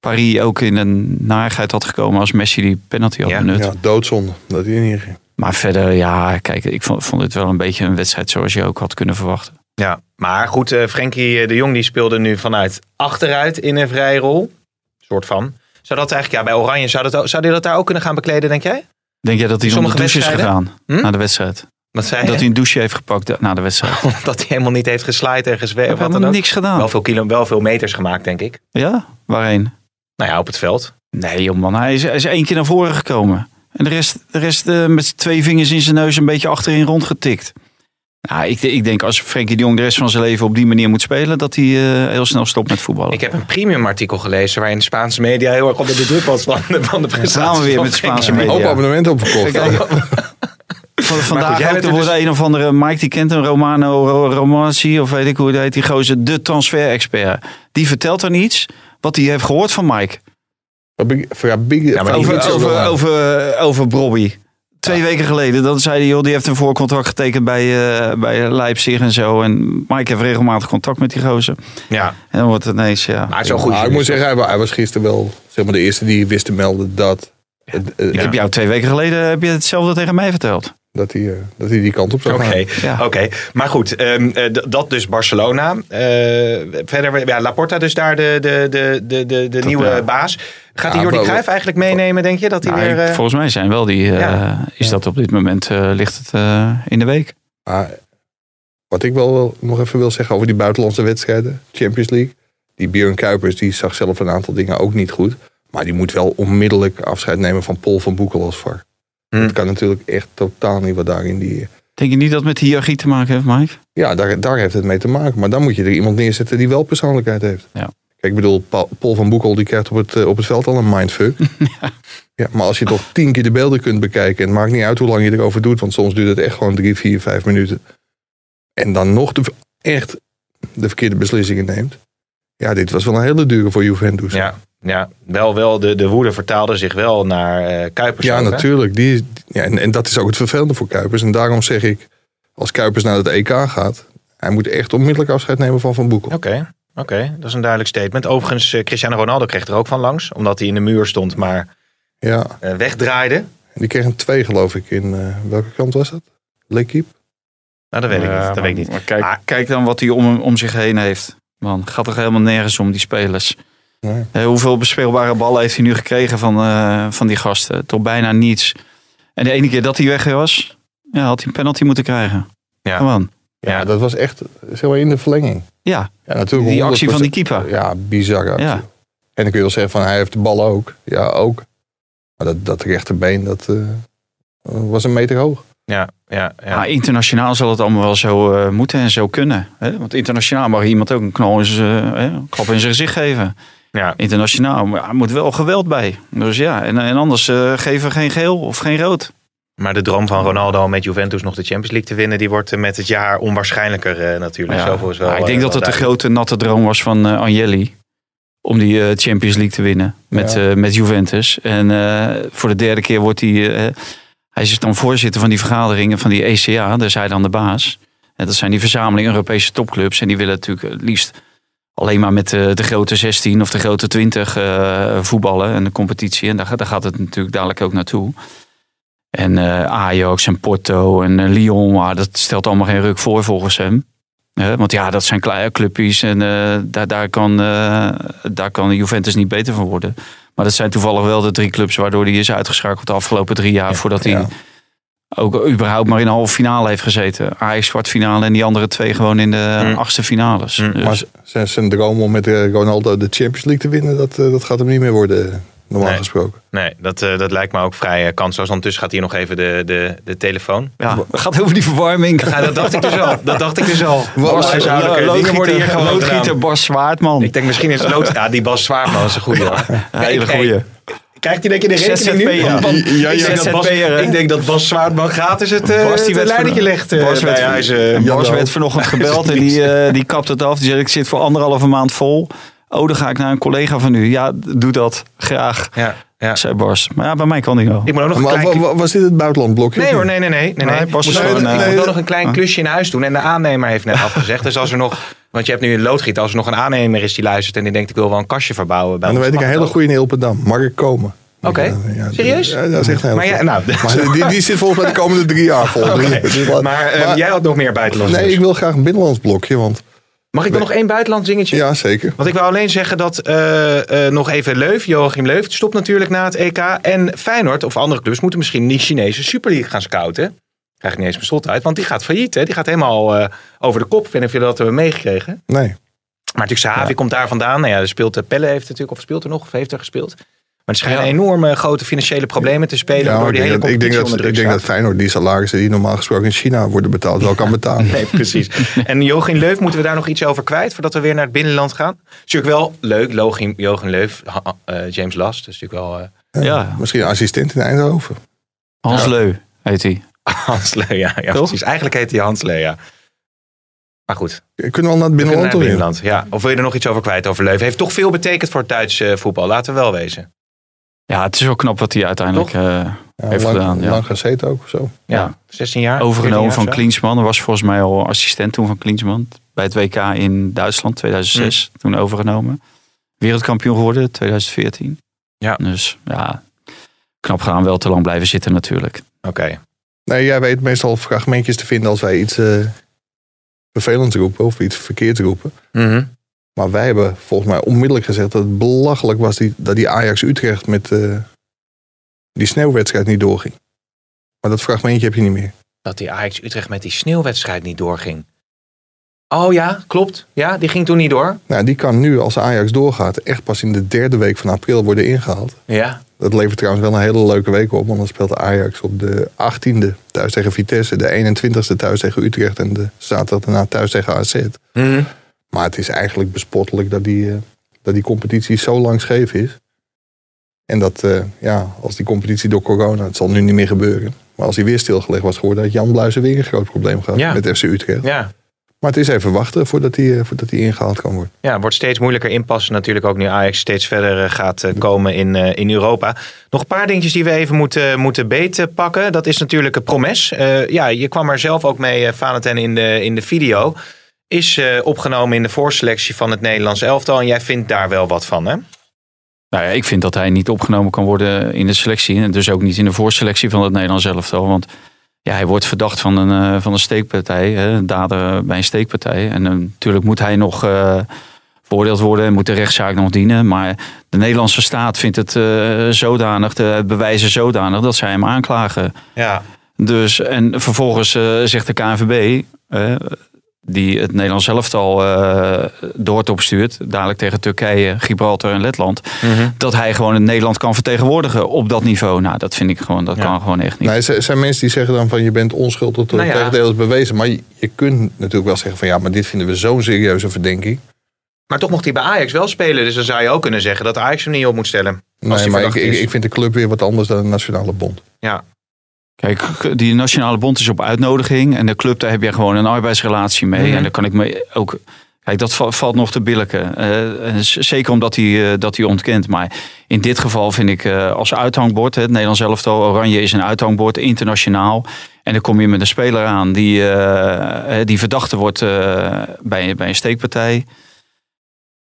Paris ook in een narigheid had gekomen als Messi die penalty had ja, benut. Ja, doodzonde dat hij niet ging. Maar verder, ja, kijk, ik vond, vond dit wel een beetje een wedstrijd zoals je ook had kunnen verwachten. Ja, maar goed, uh, Frenkie de Jong die speelde nu vanuit achteruit in een vrije rol. Soort van. Zou dat eigenlijk, ja, bij Oranje, zou, dat, zou die dat daar ook kunnen gaan bekleden, denk jij? Denk jij dat hij onder de douche is gegaan hm? na de wedstrijd? Dat hij een douche heeft gepakt na de wedstrijd. Dat hij helemaal niet heeft geslaaid en gezweet. Of wat dan ook. Niks gedaan. Wel veel, kilo, wel veel meters gemaakt, denk ik. Ja? Waarheen? Nou ja, op het veld. Nee, joh, man. Hij is, hij is één keer naar voren gekomen. En de rest, de rest uh, met twee vingers in zijn neus een beetje achterin rondgetikt. Nou, ik, ik denk als Frenkie de Jong de rest van zijn leven op die manier moet spelen... dat hij uh, heel snel stopt met voetballen. Ik heb een premium artikel gelezen waarin de Spaanse media heel erg onder de druk was van de, van de prestatie. Ja, samen weer met de Spaanse media. Ook abonnementen opgekocht. Vandaag ook, er wordt dus... een of andere, Mike die kent hem, Romano Ro- Romanzi of weet ik hoe het heet, die gozer, de transfer-expert. Die vertelt dan iets wat hij heeft gehoord van Mike. Ja, big, ja, maar over over, over, over, over Brobby. Twee ja. weken geleden, dan zei hij, joh, die heeft een voorcontract getekend bij, uh, bij Leipzig en zo. En Mike heeft regelmatig contact met die gozer. Ja. En dan wordt het ineens, ja. Maar zo goed. Nou, ik moet zeggen, hij was gisteren wel, zeg maar, de eerste die wist te melden dat... Ja. Uh, ik ja. heb jou twee weken geleden heb je hetzelfde tegen mij verteld. Dat hij, dat hij die kant op zou gaan. Oké, okay, ja. okay. Maar goed, um, d- dat dus Barcelona. Uh, verder, ja, Laporta dus daar de, de, de, de, de nieuwe ja. baas. Gaat hij ja, Jordi Cruijff eigenlijk meenemen, denk je? Dat hij nou, weer, uh... Volgens mij zijn wel die, uh, ja. is dat op dit moment, uh, ligt het uh, in de week. Maar wat ik wel nog even wil zeggen over die buitenlandse wedstrijden, Champions League. Die Björn Kuipers, die zag zelf een aantal dingen ook niet goed. Maar die moet wel onmiddellijk afscheid nemen van Paul van Boekel als V A R. Het hmm. kan natuurlijk echt totaal niet wat daarin die... Denk je niet dat het met de hiërarchie te maken heeft, Mike? Ja, daar, daar heeft het mee te maken. Maar dan moet je er iemand neerzetten die wel persoonlijkheid heeft. Ja. Kijk, ik bedoel, Paul van Boekel die krijgt op het, op het veld al een mindfuck. ja. Ja, maar als je toch tien keer de beelden kunt bekijken... en het maakt niet uit hoe lang je erover doet... want soms duurt het echt gewoon drie, vier, vijf minuten. En dan nog de, echt de verkeerde beslissingen neemt. Ja, dit was wel een hele dure voor Juventus. Ja. Ja, wel, wel de, de woede vertaalde zich wel naar uh, Kuipers. Ja, ook, natuurlijk. Die, ja, en, en dat is ook het vervelende voor Kuipers. En daarom zeg ik, als Kuipers naar het E K gaat... hij moet echt onmiddellijk afscheid nemen van Van Boekel. Oké, okay, okay, dat is een duidelijk statement. Overigens, uh, Cristiano Ronaldo kreeg er ook van langs. Omdat hij in de muur stond, maar ja. uh, wegdraaide. En die kreeg een twee, geloof ik. In uh, welke kant was dat? L'Equipe? Nou, dat weet ik uh, niet. Dat maar, weet ik niet. Maar kijk, maar, kijk dan wat hij om, om zich heen heeft. Man, gaat toch helemaal nergens om, die spelers... Nee. Uh, hoeveel bespeelbare ballen heeft hij nu gekregen van, uh, van die gasten? Toch bijna niets. En de ene keer dat hij weg was, ja, had hij een penalty moeten krijgen. Ja. Gewoon. Ja, ja, dat was echt, zeg maar, in de verlenging. Ja, ja, natuurlijk die actie van die keeper. Ja, bizar actie. Ja. En dan kun je wel zeggen van hij heeft de bal ook. Ja, ook. Maar dat, dat rechterbeen, dat uh, was een meter hoog. Ja, ja, ja. Maar internationaal zal het allemaal wel zo uh, moeten en zo kunnen. Hè? Want internationaal mag iemand ook een knal in zijn, uh, een klap in zijn gezicht geven. Ja. Internationaal, maar er moet wel geweld bij. Dus ja, en, en anders uh, geven geen geel of geen rood. Maar de droom van Ronaldo om met Juventus nog de Champions League te winnen, die wordt met het jaar onwaarschijnlijker uh, natuurlijk. Ja. Zoveel is wel, ja, ik denk uh, dat het de grote natte droom was van uh, Agnelli. Om die uh, Champions League te winnen met, ja. uh, met Juventus. En uh, voor de derde keer wordt hij... Uh, hij is dan voorzitter van die vergaderingen van die E C A. Daar is hij dan de baas. En dat zijn die verzameling Europese topclubs. En die willen natuurlijk het liefst alleen maar met de, de grote zestien of de grote twintig uh, voetballen. En de competitie. En daar, daar gaat het natuurlijk dadelijk ook naartoe. En uh, Ajax en Porto en uh, Lyon. Maar dat stelt allemaal geen ruk voor volgens hem. Uh, want ja, dat zijn kleine clubjes. En uh, daar, daar, kan, uh, daar kan Juventus niet beter van worden. Maar dat zijn toevallig wel de drie clubs waardoor hij is uitgeschakeld de afgelopen drie jaar. Ja, voordat hij ja. ook überhaupt maar in de halve finale heeft gezeten. Ajax kwartfinale en die andere twee gewoon in de mm. achtste finales. Mm. Dus. Maar zijn, zijn droom om met Ronaldo de Champions League te winnen, dat, dat gaat hem niet meer worden. Normaal nee, gesproken. Nee, dat, uh, dat lijkt me ook vrij uh, kansloos. Ondertussen gaat hier nog even de, de, de telefoon. Ja, het gaat over die verwarming. Ja, dat dacht ik dus al. Dat dacht ik dus al. Bas, loodgieter, loodgieter Bas Zwaardman. Ik denk misschien is lood... Ja, die Bas Zwaardman is een goeie. Ja, een hele goeie. Krijgt hij denk je de rekening nu? Ja, ja, ik, denk Bas, ik denk dat Bas Zwaardman gratis het uh, Bas, het leidertje legt. Uh, Bas, werd, huis, uh, Bas werd vanochtend gebeld en die, uh, die kapt het af. Die zegt, ik zit voor anderhalve maand vol. Oh, dan ga ik naar een collega van u. Ja, doe dat. Graag. Ja, ja. Zei Bas. Maar ja, bij mij kan die wel. Ik moet ook nog maar, een klein... Was dit het buitenlandblokje? Nee hoor, nee, nee, nee. nee, nee. nee, Bas, nee, nee, nee. Ik moet ook nog een klein klusje in huis doen. En de aannemer heeft net afgezegd. Dus als er nog... Want je hebt nu een loodgieter. Als er nog een aannemer is die luistert en die denkt ik wil wel een kastje verbouwen. Bij en dan weet ik een hele goede in Ilpendam. Mag ik komen? Oké, okay. ja, serieus? Ja, dat is echt heel maar ja, nou, maar die, die zit volgens mij de komende drie jaar vol. Okay. maar, maar, maar jij had nog meer buitenlands. Nee, dus. Ik wil graag een binnenlands blokje, want... Mag ik dan nee. nog één buitenlands dingetje? Ja, zeker. Want ik wou alleen zeggen dat uh, uh, nog even Leuv, Joachim Leuv, stopt natuurlijk na het E K. En Feyenoord of andere clubs moeten misschien die Chinese Super League gaan scouten. Krijg ik niet eens mijn slot uit, want die gaat failliet. Hè? Die gaat helemaal uh, over de kop. Ik weet niet of jullie dat hebben meegekregen. Nee. Maar natuurlijk Sahavi ja. komt daar vandaan. Nou ja, er speelt, uh, Pelle heeft natuurlijk, of speelt er nog, of heeft er gespeeld. Maar er schijnen ja. enorme grote financiële problemen te spelen. Ja, door die hele competitie onder druk staat. Ik denk dat Feyenoord die salarissen die normaal gesproken in China worden betaald, wel kan betalen. Nee, precies. En Joachim Leuv, moeten we daar nog iets over kwijt voordat we weer naar het binnenland gaan? Is natuurlijk wel leuk, Joachim Leuv, uh, James Last. Dat is natuurlijk wel... Uh, ja, ja. Misschien een assistent in Eindhoven. Hans ja. Leu heet hij. Hans Leu, ja, ja precies. Eigenlijk heet hij Hans Leu, ja. Maar goed. Kunnen we al naar het binnenland? Naar het binnenland ja. Of wil je er nog iets over kwijt over Leuv? Heeft toch veel betekend voor het Duitse voetbal, laten we wel wezen. Ja, het is wel knap wat hij uiteindelijk uh, ja, heeft lang, gedaan. Ja. Lang gezeten ook of zo. Ja, ja. zestien jaar. Overgenomen van Klinsmann. Er was volgens mij al assistent toen van Klinsmann. Bij het W K in Duitsland tweeduizend zes. Mm. Toen overgenomen. Wereldkampioen geworden tweeduizend veertien. Ja. Dus ja, knap gedaan. Wel te lang blijven zitten natuurlijk. Oké. Okay. Nee, jij weet meestal fragmentjes te vinden als wij iets uh, vervelend roepen. Of iets verkeerd roepen. Mm-hmm. Maar wij hebben volgens mij onmiddellijk gezegd dat het belachelijk was die, dat die Ajax-Utrecht met uh, die sneeuwwedstrijd niet doorging. Maar dat fragmentje heb je niet meer. Dat die Ajax-Utrecht met die sneeuwwedstrijd niet doorging. Oh ja, klopt. Ja, die ging toen niet door. Nou, die kan nu als Ajax doorgaat echt pas in de derde week van april worden ingehaald. Ja. Dat levert trouwens wel een hele leuke week op. Want dan speelt Ajax op de achttiende thuis tegen Vitesse. De eenentwintigste thuis tegen Utrecht. En de zaterdag daarna thuis tegen A Z. Mm. Maar het is eigenlijk bespottelijk dat die, uh, dat die competitie zo lang scheef is. En dat, uh, ja, als die competitie door corona, het zal nu niet meer gebeuren. Maar als die weer stilgelegd was geworden, had Jan Bluijsen weer een groot probleem gehad ja. met F C Utrecht. Ja. Maar het is even wachten voordat die, uh, voordat die ingehaald kan worden. Ja, het wordt steeds moeilijker inpassen natuurlijk ook nu Ajax steeds verder uh, gaat uh, komen in, uh, in Europa. Nog een paar dingetjes die we even moeten, moeten beet pakken. Dat is natuurlijk een Promes. Uh, ja, je kwam er zelf ook mee, uh, Valentijn, in de, in de video. Is uh, opgenomen in de voorselectie van het Nederlands elftal. En jij vindt daar wel wat van, hè? Nou ja, ik vind dat hij niet opgenomen kan worden in de selectie. En dus ook niet in de voorselectie van het Nederlands elftal. Want ja, hij wordt verdacht van een, uh, van een steekpartij. Hè, een dader bij een steekpartij. En uh, natuurlijk moet hij nog uh, beoordeeld worden en moet de rechtszaak nog dienen. Maar de Nederlandse staat vindt het uh, zodanig, de bewijzen zodanig, dat zij hem aanklagen. Ja. Dus, en vervolgens uh, zegt de K N V B, uh, die het Nederlands elftal uh, de hort opstuurt, dadelijk tegen Turkije, Gibraltar en Letland, mm-hmm. dat hij gewoon het Nederland kan vertegenwoordigen op dat niveau. Nou, dat vind ik gewoon, dat ja. kan gewoon echt niet. Nee, er zijn mensen die zeggen dan van je bent onschuldig tot het tegendeel is bewezen. Maar je, je kunt natuurlijk wel zeggen van ja, maar dit vinden we zo'n serieuze verdenking. Maar toch mocht hij bij Ajax wel spelen. Dus dan zou je ook kunnen zeggen dat Ajax hem niet op moet stellen. Nee, maar ik, ik vind de club weer wat anders dan de Nationale Bond. Ja. Kijk, die Nationale Bond is op uitnodiging. En de club, daar heb je gewoon een arbeidsrelatie mee. Mm-hmm. En daar kan ik me ook... Kijk, dat valt nog te billijken. Uh, zeker omdat hij, uh, dat hij ontkent. Maar in dit geval vind ik uh, als uithangbord... Hè, het Nederlands elftal, Oranje is een uithangbord, internationaal. En dan kom je met een speler aan die, uh, die verdachte wordt uh, bij, bij een steekpartij...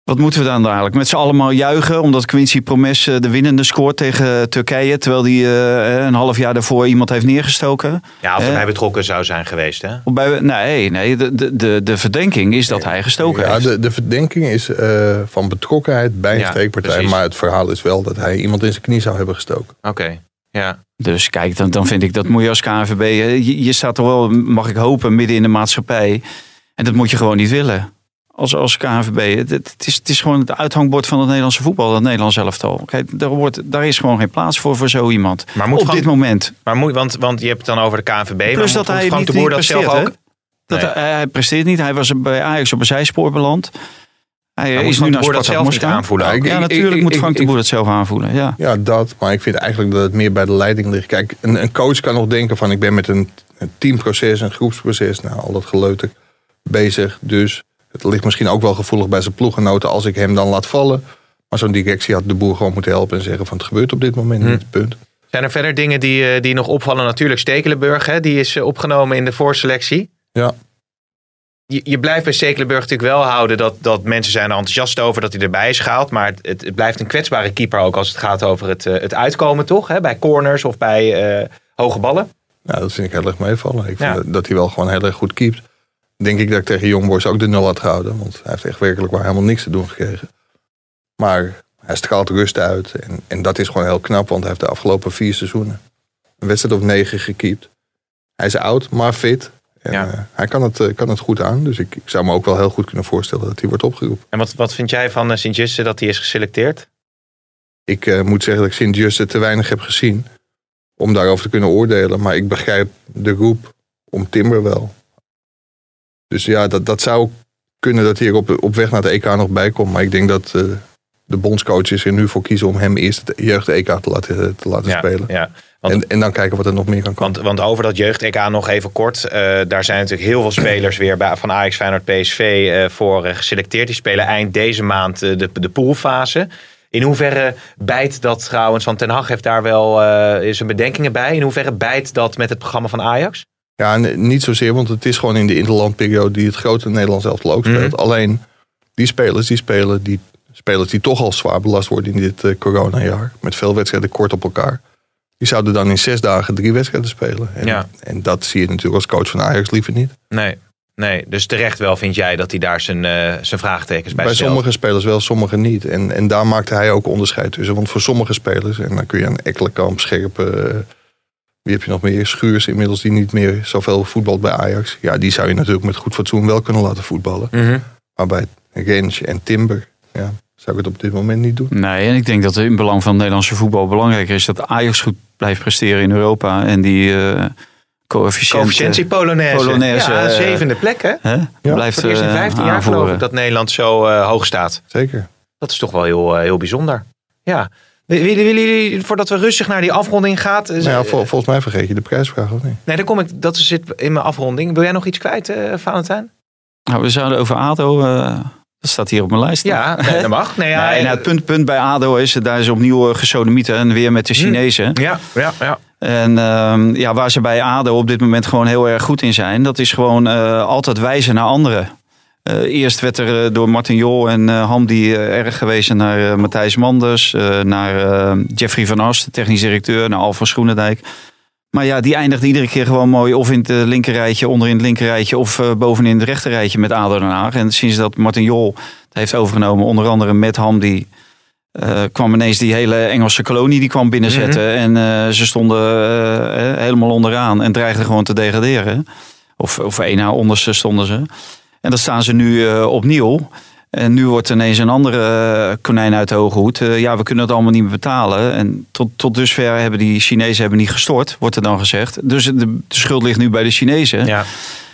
Wat moeten we dan dadelijk? Met z'n allemaal juichen omdat Quincy Promes de winnende scoort tegen Turkije. Terwijl hij uh, een half jaar daarvoor iemand heeft neergestoken. Ja, of eh. hij betrokken zou zijn geweest. Hè? Bij, nee, nee de, de, de verdenking is dat hij gestoken ja, heeft. Ja, de, de verdenking is uh, van betrokkenheid bij een ja, steekpartij. Precies. Maar het verhaal is wel dat hij iemand in zijn knie zou hebben gestoken. Oké, okay. ja. Dus kijk, dan, dan vind ik dat moet je als K N V B... Je, je staat toch wel, mag ik hopen, midden in de maatschappij. En dat moet je gewoon niet willen. Als, als K N V B. Het, het, is, het is gewoon het uithangbord van het Nederlandse voetbal. Dat Nederlands elftal. Kijk, daar, wordt, daar is gewoon geen plaats voor voor zo iemand. Maar moet op Frank, dit moment. Maar moet, want, want je hebt het dan over de K N V B. Plus dat moet, hij Frank niet, de Boer niet presteert. Dat zelf ook? Nee. Dat, hij, hij presteert niet. Hij was bij Ajax op een zijspoor beland. Hij maar is nu naar Sparta Moskou aanvoelen. Ja, ik, ja natuurlijk ik, ik, moet Frank ik, de Boer dat zelf aanvoelen. Ja. ja, dat. Maar ik vind eigenlijk dat het meer bij de leiding ligt. Kijk, een, een coach kan nog denken van... Ik ben met een, een teamproces, een groepsproces. Nou, al dat geleuter bezig. Dus... Het ligt misschien ook wel gevoelig bij zijn ploeggenoten als ik hem dan laat vallen. Maar zo'n directie had de Boer gewoon moeten helpen en zeggen van het gebeurt op dit moment niet, hmm. punt. Zijn er verder dingen die, die nog opvallen? Natuurlijk Stekelenburg, hè? Die is opgenomen in de voorselectie. Ja. Je, je blijft bij Stekelenburg natuurlijk wel houden dat, dat mensen zijn er enthousiast over dat hij erbij is gehaald. Maar het, het blijft een kwetsbare keeper ook als het gaat over het, het uitkomen toch? Hè? Bij corners of bij uh, hoge ballen. Nou, dat vind ik heel erg meevallen. Ik ja. vind dat hij wel gewoon heel erg goed keept. Denk ik dat ik tegen Young Boys ook de nul had gehouden. Want hij heeft echt werkelijk waar helemaal niks te doen gekregen. Maar hij straalt rust uit. En, en dat is gewoon heel knap. Want hij heeft de afgelopen vier seizoenen een wedstrijd of negen gekiept. Hij is oud, maar fit. En ja. uh, hij kan het, uh, kan het goed aan. Dus ik, ik zou me ook wel heel goed kunnen voorstellen dat hij wordt opgeroepen. En wat, wat vind jij van uh, Seuntjes dat hij is geselecteerd? Ik uh, moet zeggen dat ik Seuntjes te weinig heb gezien. Om daarover te kunnen oordelen. Maar ik begrijp de roep om Timber wel. Dus ja, dat, dat zou kunnen dat hij er op, op weg naar het E K nog bij komt. Maar ik denk dat uh, de bondscoaches er nu voor kiezen om hem eerst het jeugd-E K te laten, te laten ja, spelen. Ja, want, en, en dan kijken wat er nog meer kan komen. Want, want over dat jeugd-E K nog even kort. Uh, daar zijn natuurlijk heel veel spelers weer bij, van Ajax, Feyenoord, P S V uh, voor uh, geselecteerd. Die spelen eind deze maand uh, de, de poolfase. In hoeverre bijt dat trouwens, want Ten Hag heeft daar wel uh, zijn bedenkingen bij. In hoeverre bijt dat met het programma van Ajax? Ja, niet zozeer, want het is gewoon in de interlandperiode die het grote Nederlands elftal ook speelt. Mm-hmm. Alleen die spelers die spelen, die spelers die toch al zwaar belast worden in dit uh, coronajaar, met veel wedstrijden kort op elkaar, die zouden dan in zes dagen drie wedstrijden spelen. En, ja. en dat zie je natuurlijk als coach van Ajax liever niet. Nee, nee. Dus terecht wel vind jij dat hij daar zijn, uh, zijn vraagtekens bij, bij stelt? Bij sommige spelers wel, sommige niet. En, en daar maakte hij ook onderscheid tussen. Want voor sommige spelers, en dan kun je aan Ekkelenkamp, Scherpen... Uh, Wie heb je nog meer? Schuurs inmiddels die niet meer zoveel voetbalt bij Ajax. Ja, die zou je natuurlijk met goed fatsoen wel kunnen laten voetballen. Mm-hmm. Maar bij Rens en Timber ja, zou ik het op dit moment niet doen. Nee, en ik denk dat het in belang van het Nederlandse voetbal belangrijker is... dat Ajax goed blijft presteren in Europa. En die uh, coëfficiënt... Coëfficiëntie Polonaise. Polonaise. Ja, zevende plek hè? hè? Ja. Blijft, voor het eerst in vijftien jaar geloof ik dat Nederland zo uh, hoog staat. Zeker. Dat is toch wel heel, uh, heel bijzonder. Ja. Willen jullie, voordat we rustig naar die afronding gaan... Nou ja, vol, volgens mij vergeet je de prijsvraag of niet? Nee, daar kom ik, dat zit in mijn afronding. Wil jij nog iets kwijt, uh, Valentijn? Nou, we zouden over ADO... Uh, dat staat hier op mijn lijst. Ja, nee, dat mag. Nee, ja, nee, nou, het punt, punt bij ADO is... daar is opnieuw gesodemieten en weer met de Chinezen. Hm. Ja, ja, ja. En uh, ja, waar ze bij ADO op dit moment gewoon heel erg goed in zijn... dat is gewoon uh, altijd wijzen naar anderen. Uh, eerst werd er uh, door Martin Jol en uh, Hamdi uh, erg gewezen naar uh, Matthijs Manders, uh, naar uh, Jeffrey van As, de technisch directeur, naar Alfons Groenendijk. Maar ja, die eindigt iedere keer gewoon mooi of in het linkerrijtje, onder in het linkerrijtje of uh, bovenin het rechterrijtje met A D O Den Haag. En sinds dat Martin Jol het heeft overgenomen, onder andere met Hamdi, uh, kwam ineens die hele Engelse kolonie die kwam binnenzetten. Mm-hmm. En uh, ze stonden uh, helemaal onderaan en dreigden gewoon te degraderen. Of, of één na onderste stonden ze. En dat staan ze nu uh, opnieuw. En nu wordt ineens een andere konijn uit de hoge hoed. Uh, ja, we kunnen het allemaal niet meer betalen. En tot, tot dusver hebben die Chinezen hebben niet gestort, wordt er dan gezegd. Dus de, de schuld ligt nu bij de Chinezen. Ja,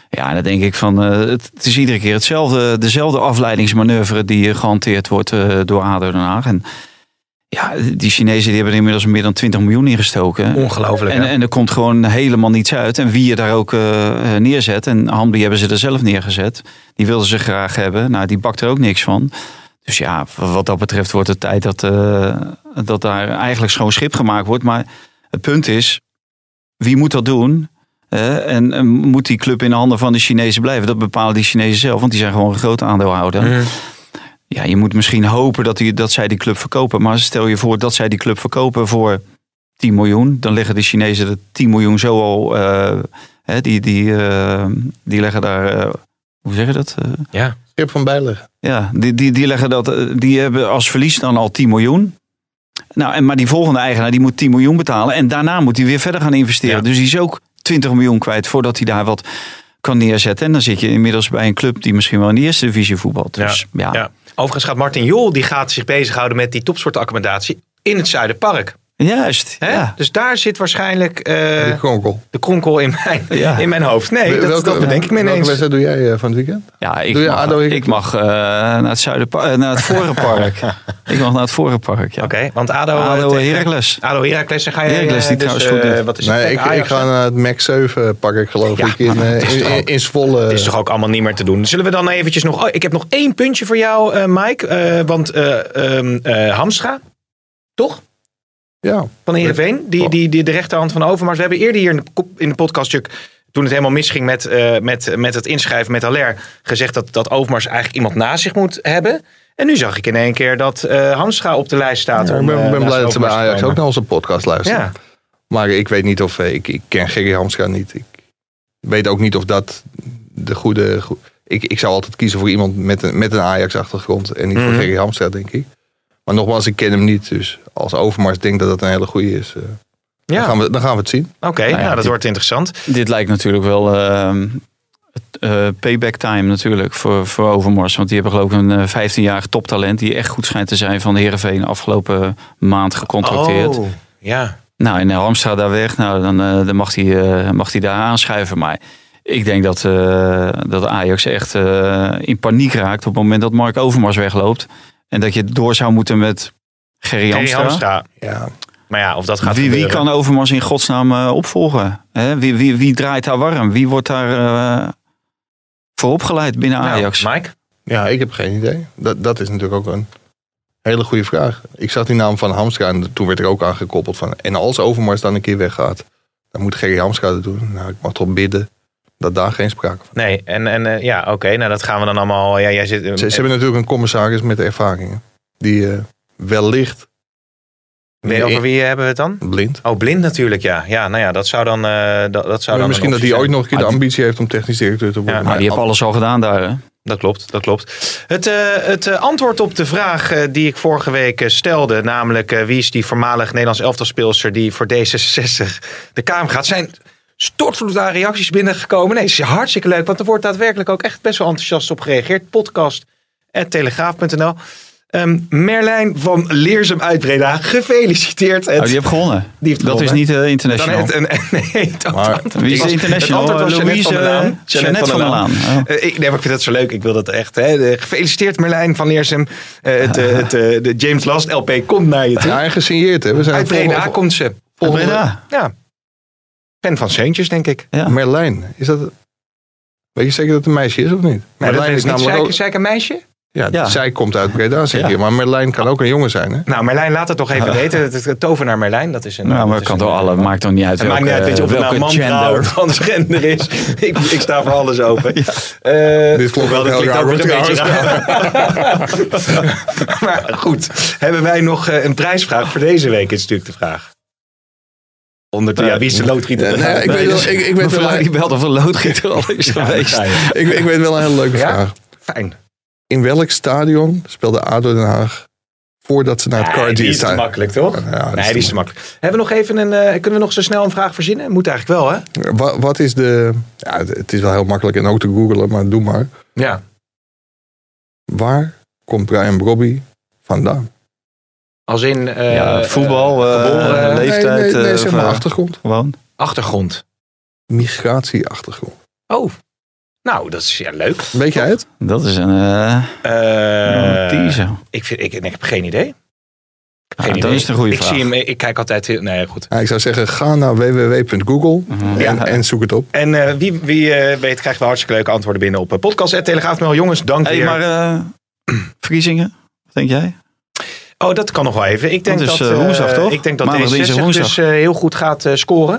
ja dan denk ik van, uh, het, het is iedere keer hetzelfde. Dezelfde afleidingsmanoeuvre die gehanteerd wordt uh, door A D O Den Haag. En ja, die Chinezen die hebben er inmiddels meer dan twintig miljoen ingestoken. Ongelooflijk. En, en er komt gewoon helemaal niets uit. En wie je daar ook uh, neerzet. En Hamdi hebben ze er zelf neergezet. Die wilden ze graag hebben. Nou, die bakt er ook niks van. Dus ja, wat dat betreft wordt het tijd dat, uh, dat daar eigenlijk schoon schip gemaakt wordt. Maar het punt is, wie moet dat doen? Uh, en, en moet die club in de handen van de Chinezen blijven? Dat bepalen die Chinezen zelf, want die zijn gewoon een grote aandeelhouder. Mm. Ja, je moet misschien hopen dat, die, dat zij die club verkopen. Maar stel je voor dat zij die club verkopen voor tien miljoen. Dan leggen de Chinezen de tien miljoen zo al... Uh, hè, die, die, uh, die leggen daar... Uh, hoe zeg je dat? Uh, ja, schip van bijleggen. Ja, die, die, die, leggen dat, die hebben als verlies dan al tien miljoen. Nou, en, maar die volgende eigenaar die moet tien miljoen betalen. En daarna moet hij weer verder gaan investeren. Ja. Dus die is ook twintig miljoen kwijt voordat hij daar wat kan neerzetten. En dan zit je inmiddels bij een club die misschien wel in de eerste divisie voetbalt. Dus ja. ja. ja. Overigens gaat Martin Jol, die gaat zich bezighouden met die topsportaccommodatie in het Zuiderpark. Juist. Ja. Dus daar zit waarschijnlijk uh, de, kronkel. de kronkel in mijn, ja. in mijn hoofd. Nee, welke, dat, dat bedenk ik me ineens. Welke wedstrijd doe jij uh, van het weekend? Ja, ik doe mag, ADO, ik mag uh, naar het Zuiderpark, uh, naar het Vorenpark. ik mag naar het Vorenpark, ja. Oké, okay, want ADO... ADO Heracles. ADO Heracles, dan ga je... Heracles, die dus, trouwens uh, goed wat is nee, het, ik, ik ga naar het Mac zeven pak ik geloof ja, ik in, uh, in, in, in Zwolle. Het is toch ook allemaal niet meer te doen. Zullen we dan eventjes nog... Oh, ik heb nog één puntje voor jou, uh, Mike. Uh, want uh, um, uh, Hamstra, toch? Ja. Van Heerenveen, die, die, die de rechterhand van Overmars. We hebben eerder hier in de podcast, toen het helemaal misging met, uh, met, met het inschrijven met Haller, gezegd dat, dat Overmars eigenlijk iemand naast zich moet hebben. En nu zag ik in één keer dat uh, Hamstra op de lijst staat. Ja, om, ik ben, uh, ben blij dat ze bij Ajax ook naar onze podcast luisteren. Ja. Maar ik weet niet of, ik, ik ken Gerry Hamstra niet. Ik weet ook niet of dat de goede... Go- ik, ik zou altijd kiezen voor iemand met een, met een Ajax-achtergrond en niet mm. voor Gerry Hamstra, denk ik. Maar nogmaals, ik ken hem niet. Dus als Overmars denkt dat dat een hele goede is, uh, ja. dan, gaan we, dan gaan we het zien. Oké, okay, nou ja, nou, dat dit, wordt interessant. Dit lijkt natuurlijk wel uh, uh, payback time natuurlijk voor, voor Overmars. Want die hebben geloof ik een vijftienjarig toptalent die echt goed schijnt te zijn van Heerenveen afgelopen maand gecontracteerd. Oh, ja. Nou, en Hamstra daar weg, nou, dan, uh, dan mag hij uh, daar aanschuiven. Maar ik denk dat, uh, dat Ajax echt uh, in paniek raakt op het moment dat Mark Overmars wegloopt. En dat je door zou moeten met Gerry Hamstra. Hamstra. Ja. Maar ja, of dat gaat wie, wie kan Overmars in godsnaam uh, opvolgen? Hè? Wie, wie, wie draait daar warm? Wie wordt daar uh, voor opgeleid binnen Ajax? Nou, Mike? Ja, ik heb geen idee. Dat, dat is natuurlijk ook een hele goede vraag. Ik zag die naam van Hamstra en toen werd er ook aan gekoppeld van... En als Overmars dan een keer weggaat, dan moet Gerry Hamstra dat doen. Nou, ik mag toch bidden dat daar geen sprake van. Nee, en, en uh, ja, oké, okay, nou dat gaan we dan allemaal... Ja, jij zit, uh, ze, ze hebben natuurlijk een commissaris met ervaringen. Die uh, wellicht... Wie, over wie hebben we het dan? Blind. Oh, Blind natuurlijk, ja. Ja, nou ja, dat zou dan... Uh, dat, dat zou dan misschien dat hij ooit nog een keer de ambitie heeft om technisch directeur te worden. Ja, maar die hebben alles al gedaan daar, hè? Dat klopt, dat klopt. Het, uh, het uh, antwoord op de vraag uh, die ik vorige week uh, stelde, namelijk uh, wie is die voormalig Nederlands elftalspeelster die voor D zesenzestig de Kamer gaat, zijn... stortvloed aan reacties binnengekomen. Nee, het is hartstikke leuk, want er wordt daadwerkelijk ook echt best wel enthousiast op gereageerd. podcast at telegraaf punt n l um, Merlijn van Leersum uit Breda, gefeliciteerd. Het, oh, die heeft gewonnen. Die heeft gewonnen. Dat is niet uh, international. Dan het, een, nee, dat, maar, dat, wie is was, international? Het was Louise van der Laan. Jeanette van der Laan. Oh. Uh, ik, nee, maar ik vind dat zo leuk. Ik wil dat echt. Hè. De, gefeliciteerd Merlijn van Leersum. Uh, het, uh, het, uh, de James Last L P komt naar je toe. Ja, en gesigneerd. Hè. We zijn uit Breda volgende, komt ze. Volgende, Breda? Ja. Fan van Seuntjes, denk ik. Ja. Merlijn, is dat... Weet je zeker dat het een meisje is of niet? Nee, Merlijn is namelijk ook... Zij een meisje? Ja, ja, zij komt uit Breda, zeg ja. je. Maar Merlijn kan ook een jongen zijn, hè? Nou, Merlijn, laat het toch even weten. Het, het tovenaar Merlijn, dat is een... Nou, maar het kan toch alle... Maakt toch niet uit welke, maakt niet uit, je, of welke nou gender. transgender is. ik, ik sta voor alles open. Ja. Uh, Dit klopt wel, dat klinkt ook een beetje raar. Maar goed, hebben wij nog een prijsvraag voor deze week? Is natuurlijk de vraag. Onder de, ja, wie is de loodgieter? Ja, nee, ik, weet wel, ik, ik weet wel. Ik belde of een loodgieter al is ja, geweest. Ik, ik weet wel een hele leuke ja? vraag. Fijn. In welk stadion speelde A D O Den Haag voordat ze naar het Cardiff zijn? Nee, die is te makkelijk, toch? Ja, ja, nee, die is te makkelijk. Hebben we nog even een? Uh, kunnen we nog zo snel een vraag verzinnen? Moet eigenlijk wel, hè? Wat, wat is de? Ja, het is wel heel makkelijk en ook te googlen, maar doe maar. Ja. Waar komt Brian Brobby vandaan? Als in uh, ja, voetbal, uh, geboren, uh, leeftijd, nee, nee, nee, zeg maar uh, achtergrond. Gewoon. Achtergrond. Migratieachtergrond. Oh, nou, dat is ja, leuk. Weet jij het? Dat is een uh, uh, teaser. Ik, vind, ik, ik heb geen idee. Ah, geen dat idee. Is een goede ik vraag. Zie hem, ik kijk altijd... Nee, goed. Ja, ik zou zeggen, ga naar w w w punt google uh-huh. en, ja. en zoek het op. En uh, wie, wie uh, weet krijgt wel hartstikke leuke antwoorden binnen op uh, podcast at telegraaf punt n l. Jongens, dank hey, weer. Maar uh, verkiezingen, wat denk jij? Oh, dat kan nog wel even. Ik denk dat, is, dat uh, woensdag, toch? Ik denk dat D zesenzestig dus uh, heel goed gaat uh, scoren.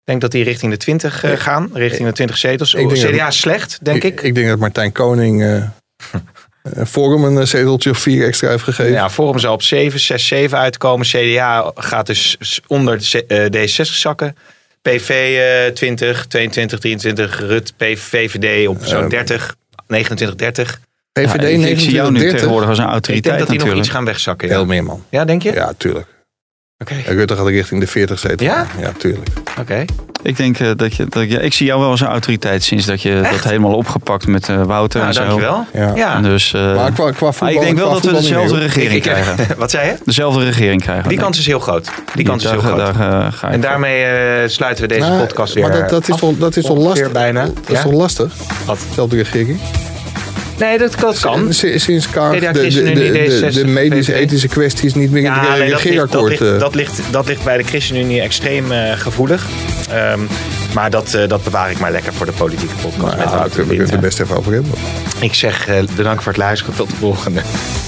Ik denk dat die richting de twintig uh, gaan. Richting de twintig zetels. Ik denk C D A dat, slecht, denk ik, ik. Ik denk dat Martijn Koning uh, Forum een zeteltje of vier extra heeft gegeven. Ja, Forum zal op zeven, zes, zeven uitkomen. C D A gaat dus onder uh, D zesenzestig zakken. P V uh, twintig, tweeëntwintig, drieëntwintig. Rut, P V V D op zo'n dertig, negenentwintig, dertig. P V D, ja, ik negenentwintig, zie jou nu dertig. Tegenwoordig als een autoriteit. Ik denk dat die natuurlijk nog iets gaan wegzakken. Ja. Heel meer, man. Ja, denk je? Ja, tuurlijk. Okay. Rutte gaat richting de veertig zetel. Ja? Ja, tuurlijk. Oké. Okay. Ik denk uh, dat je... Dat, ja, ik zie jou wel als een autoriteit sinds dat je Echt? dat helemaal opgepakt met uh, Wouter nou, en dank zo. Dankjewel. Ja. Ja. Dus, uh, maar qua, qua voetbal... Ah, ik denk wel dat we dezelfde regering ik, krijgen. Wat zei je? Dezelfde regering krijgen. Die kans is heel groot. Die, die kans dag, is heel groot. Daar, uh, ga en daarmee uh, sluiten we deze nou, podcast weer af. Maar dat is toch lastig? Dezelfde regering? Nee, dat, dat kan. Sinds Kaag de, de, de, de, de medische-ethische kwesties niet meer in het ja, nee, regeerakkoord... Dat ligt, dat, ligt, dat ligt bij de ChristenUnie extreem uh, gevoelig. Um, maar dat, uh, dat bewaar ik maar lekker voor de politieke podcast. Nou, met ja, we kunnen het er best even over hebben. Ik zeg uh, bedankt voor het luisteren. Tot de volgende.